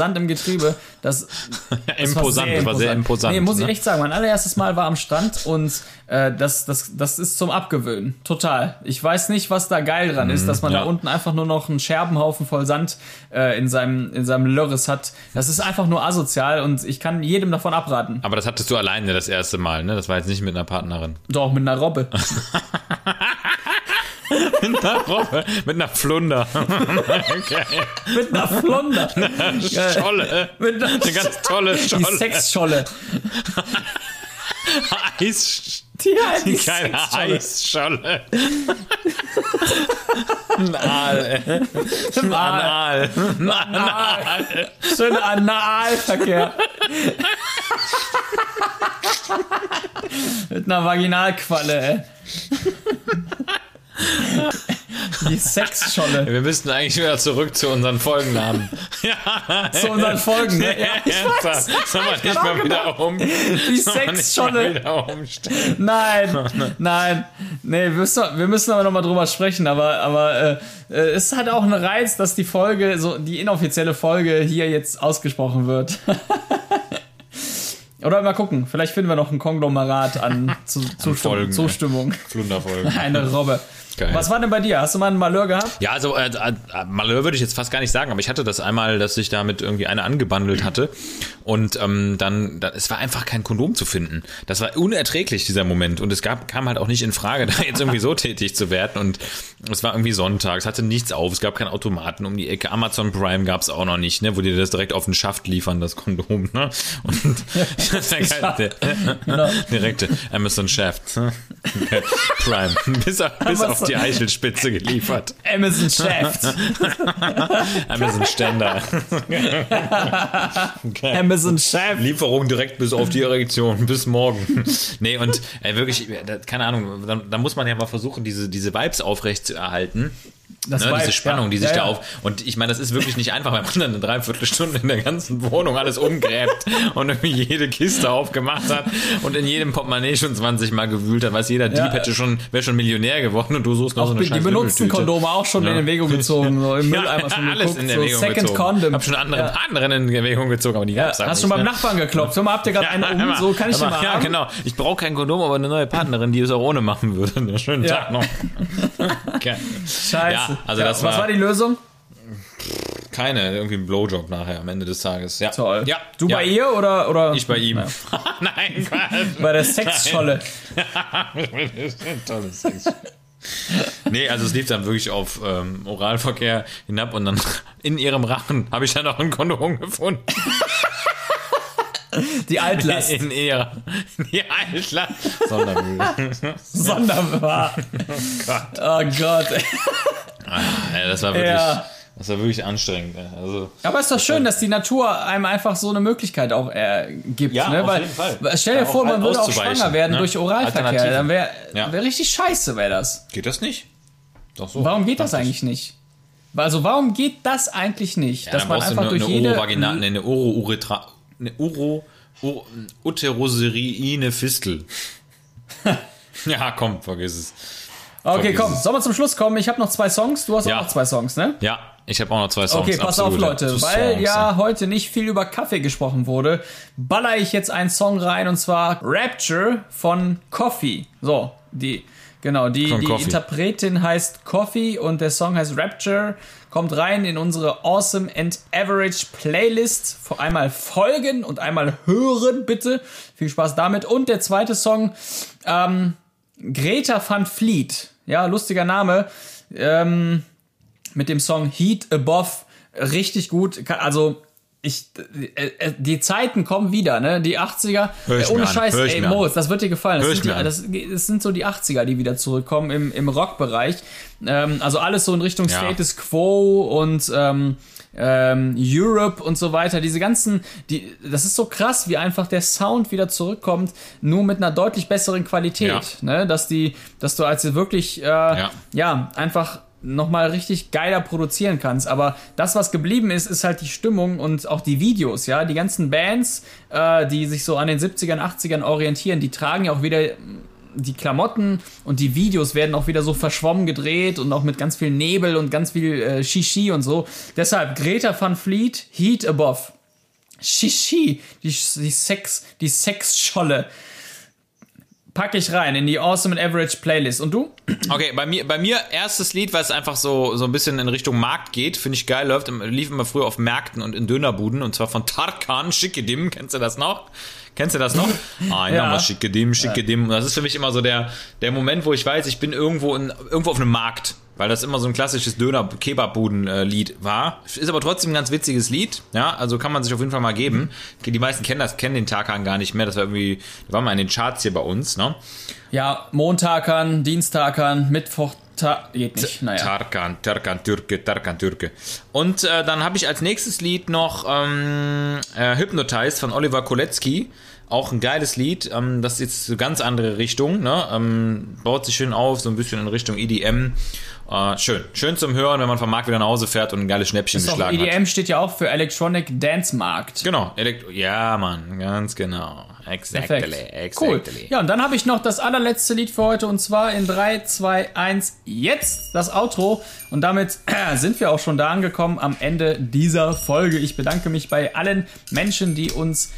war sehr imposant. Nee, muss ich echt sagen, mein allererstes Mal war am Strand und das ist zum Abgewöhnen. Total. Ich weiß nicht, was da geil dran ist, dass man da unten einfach nur noch einen Scherbenhaufen voll Sand in seinem Lörres hat. Das ist einfach nur asozial und ich kann jedem davon abraten. Aber das hattest du alleine das erste Mal, ne? Das war jetzt nicht mit einer Partnerin. Doch, mit einer Robbe. Mit einer Robbe, mit einer Flunder. Okay. Mit einer Flunder. Eine ganz tolle Scholle. Die Sexscholle. Eisscholle. Ein Anal. Schöner Analverkehr. Mit einer Vaginalqualle, ey. Die Sexscholle. Wir müssten eigentlich wieder zurück zu unseren Folgennamen. Ja. Zu unseren Folgen, ne? Ja, ich weiß. Soll man nicht mal wieder um... Die Sexscholle. Nein. Nee, wir müssen aber nochmal drüber sprechen, aber es hat auch einen Reiz, dass die Folge, so die inoffizielle Folge hier jetzt ausgesprochen wird. Oder mal gucken, vielleicht finden wir noch ein Konglomerat an Zustimmung. Flunderfolgen. Eine Robbe. Geil. Was war denn bei dir? Hast du mal einen Malheur gehabt? Ja, also Malheur würde ich jetzt fast gar nicht sagen, aber ich hatte das einmal, dass ich damit irgendwie eine angebandelt hatte und dann es war einfach kein Kondom zu finden. Das war unerträglich, dieser Moment, und es kam halt auch nicht in Frage, da jetzt irgendwie so tätig zu werden, und es war irgendwie Sonntag, es hatte nichts auf, es gab keinen Automaten um die Ecke, Amazon Prime gab es auch noch nicht, ne, wo die das direkt auf den Schaft liefern, das Kondom, ne, und direkte Amazon Schaft, okay. Prime, bis auf die Eichelspitze geliefert. Amazon Shaft. Amazon Ständer. Okay. Amazon Shaft. Lieferung direkt bis auf die Erektion, bis morgen. Nee, und wirklich, keine Ahnung, da muss man ja mal versuchen, diese Vibes aufrecht zu erhalten. Diese Spannung, die sich da auf... Und ich meine, das ist wirklich nicht einfach, weil man dann eine Dreiviertelstunde in der ganzen Wohnung alles umgräbt und irgendwie jede Kiste aufgemacht hat und in jedem Portemonnaie schon 20 Mal gewühlt hat. Weißt du, jeder Dieb wäre schon Millionär geworden, und du suchst noch so eine Scheiße. Die benutzten Kondome auch schon in Erwägung gezogen, so im Mülleimer schon geguckt, alles in Erwägung so Second gezogen. Condom. Ich habe schon anderen in Erwägung gezogen, aber die gab's halt nicht. Hast schon beim Nachbarn geklopft. Hör mal, habt ihr gerade einen um? So kann ich schon mal haben. Ja, genau. Ich brauche kein Kondom, aber eine neue Partnerin, die es auch ohne machen würde. Schönen Tag noch. Scheiße. Ja, also das was war die Lösung? Keine, irgendwie ein Blowjob nachher am Ende des Tages. Ja. Toll. Ja. Du bei ihr oder? Ich bei ihm. Ja. Nein, Gott. Bei der Sexscholle. Tolle Sexscholle. Nee, also es lief dann wirklich auf Oralverkehr hinab, und dann in ihrem Rachen habe ich dann noch ein Kondom gefunden. Die Altlast. Die Altlast. Sondermüll. Oh Gott. Das war wirklich anstrengend. Also, aber es ist doch schön, dass die Natur einem einfach so eine Möglichkeit auch gibt. Ja, ne? Auf jeden Fall. Stell dir vor, man würde auch schwanger werden, ne? Durch Oralverkehr. Dann wäre richtig scheiße, wäre das. Geht das nicht? Doch so. Warum geht das eigentlich nicht? Also warum geht das eigentlich nicht? Ja, dass man einfach durch eine Urouretra... Eine Uteroserine Fistel. Ja, komm, vergiss es. Okay, komm, sollen wir zum Schluss kommen? Ich habe noch 2 Songs, du hast auch noch 2 Songs, ne? Ja, ich habe auch noch 2 Songs. Okay, pass auf, Leute, weil heute nicht viel über Kaffee gesprochen wurde, baller ich jetzt einen Song rein, und zwar Rapture von Coffee. So, die Interpretin heißt Coffee und der Song heißt Rapture. Kommt rein in unsere Awesome and Average Playlist. Einmal folgen und einmal hören, bitte. Viel Spaß damit. Und der zweite Song, Greta van Fleet. Ja, lustiger Name. Mit dem Song Heat Above. Richtig gut. Also... die Zeiten kommen wieder, ne? Die 80er. Ohne Scheiß, ey, Moritz, das wird dir gefallen. Das sind so die 80er, die wieder zurückkommen im Rockbereich. Also alles so in Richtung Status Quo und Europe und so weiter. Diese ganzen, das ist so krass, wie einfach der Sound wieder zurückkommt, nur mit einer deutlich besseren Qualität, ne? Dass du als wirklich einfach nochmal richtig geiler produzieren kannst. Aber das, was geblieben ist, ist halt die Stimmung und auch die Videos, ja. Die ganzen Bands, die sich so an den 70ern, 80ern orientieren, die tragen ja auch wieder die Klamotten und die Videos werden auch wieder so verschwommen gedreht und auch mit ganz viel Nebel und ganz viel Shishi und so. Deshalb Greta van Fleet, Heat Above. Shishi, die Sexscholle. Packe ich rein in die Awesome and Average Playlist. Und du? Okay, bei mir erstes Lied, weil es einfach so ein bisschen in Richtung Markt geht, finde ich geil, lief immer früher auf Märkten und in Dönerbuden, und zwar von Tarkan, Schickedim, kennst du das noch? Ah, ja. Nochmal Schickedim. Das ist für mich immer so der Moment, wo ich weiß, ich bin irgendwo auf einem Markt, weil das immer so ein klassisches Döner-Kebabbuden-Lied war. Ist aber trotzdem ein ganz witziges Lied, ja, also kann man sich auf jeden Fall mal geben. Die meisten kennen den Tarkan gar nicht mehr, das war irgendwie, da waren wir in den Charts hier bei uns, ne? Ja, Montarkan, Diensttarkan, Mittwoch, geht nicht, naja. Tarkan Türke. Und dann habe ich als nächstes Lied noch Hypnotized von Oliver Kolecki. Auch ein geiles Lied, das ist jetzt eine ganz andere Richtung, ne? Baut sich schön auf, so ein bisschen in Richtung EDM. Schön zum Hören, wenn man vom Markt wieder nach Hause fährt und ein geiles Schnäppchen geschlagen hat. EDM steht ja auch für Electronic Dance Markt. Genau, ja Mann, ganz genau. Exactly. Cool. Ja, und dann habe ich noch das allerletzte Lied für heute, und zwar in 3, 2, 1, jetzt das Outro. Und damit sind wir auch schon da angekommen am Ende dieser Folge. Ich bedanke mich bei allen Menschen, die uns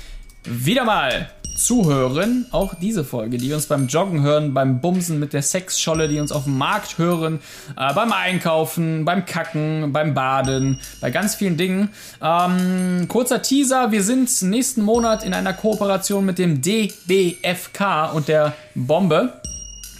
wieder mal zuhören, auch diese Folge, die uns beim Joggen hören, beim Bumsen mit der Sexscholle, die uns auf dem Markt hören, beim Einkaufen, beim Kacken, beim Baden, bei ganz vielen Dingen. Kurzer Teaser, wir sind nächsten Monat in einer Kooperation mit dem DBFK und der Bombe.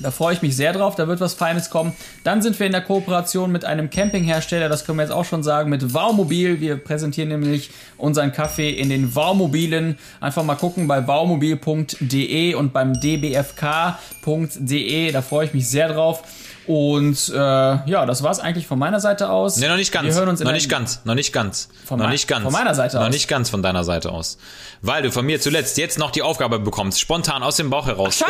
Da freue ich mich sehr drauf, da wird was Feines kommen. Dann sind wir in der Kooperation mit einem Campinghersteller, das können wir jetzt auch schon sagen, mit Vaumobil. Wir präsentieren nämlich unseren Kaffee in den Vaumobilen. Einfach mal gucken bei vaumobil.de und beim dbfk.de, da freue ich mich sehr drauf. Und ja, das war es eigentlich von meiner Seite aus. Nee, noch nicht ganz. Wir hören uns in noch nicht ganz. Von meiner Seite aus. Noch nicht ganz von deiner Seite aus. Weil du von mir zuletzt jetzt noch die Aufgabe bekommst, spontan aus dem Bauch heraus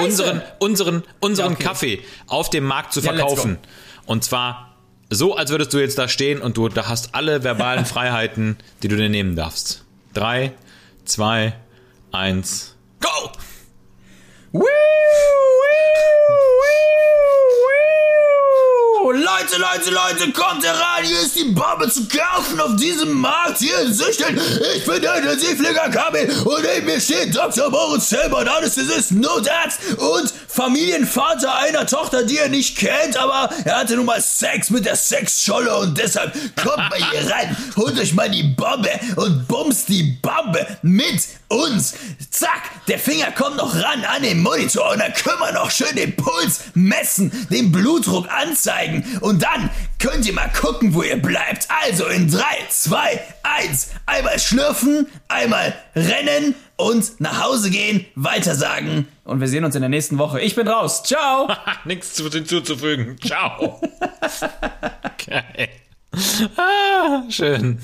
unseren ja, okay, Kaffee auf dem Markt zu verkaufen. Ja, und zwar so, als würdest du jetzt da stehen und du da hast alle verbalen Freiheiten, die du dir nehmen darfst. 3, 2, 1, go! Woo! Leute, kommt heran, hier ist die Bombe zu kaufen auf diesem Markt hier in Süchteln. Ich bin der Intensivpfleger Kamil und neben mir steht Dr. Moritz Tellmann, Anästhesist, Notarzt und Familienvater einer Tochter, die er nicht kennt, aber er hatte nun mal Sex mit der Sexscholle und deshalb kommt mal hier rein, holt euch mal die Bombe und bumst die Bombe mit uns. Zack, der Finger kommt noch ran an den Monitor und dann können wir noch schön den Puls messen, den Blutdruck anzeigen und dann könnt ihr mal gucken, wo ihr bleibt. Also in 3, 2, 1, einmal schlürfen, einmal rennen und nach Hause gehen, weitersagen. Und wir sehen uns in der nächsten Woche. Ich bin raus. Ciao. Nichts hinzuzufügen. Ciao. Okay. Ah, schön.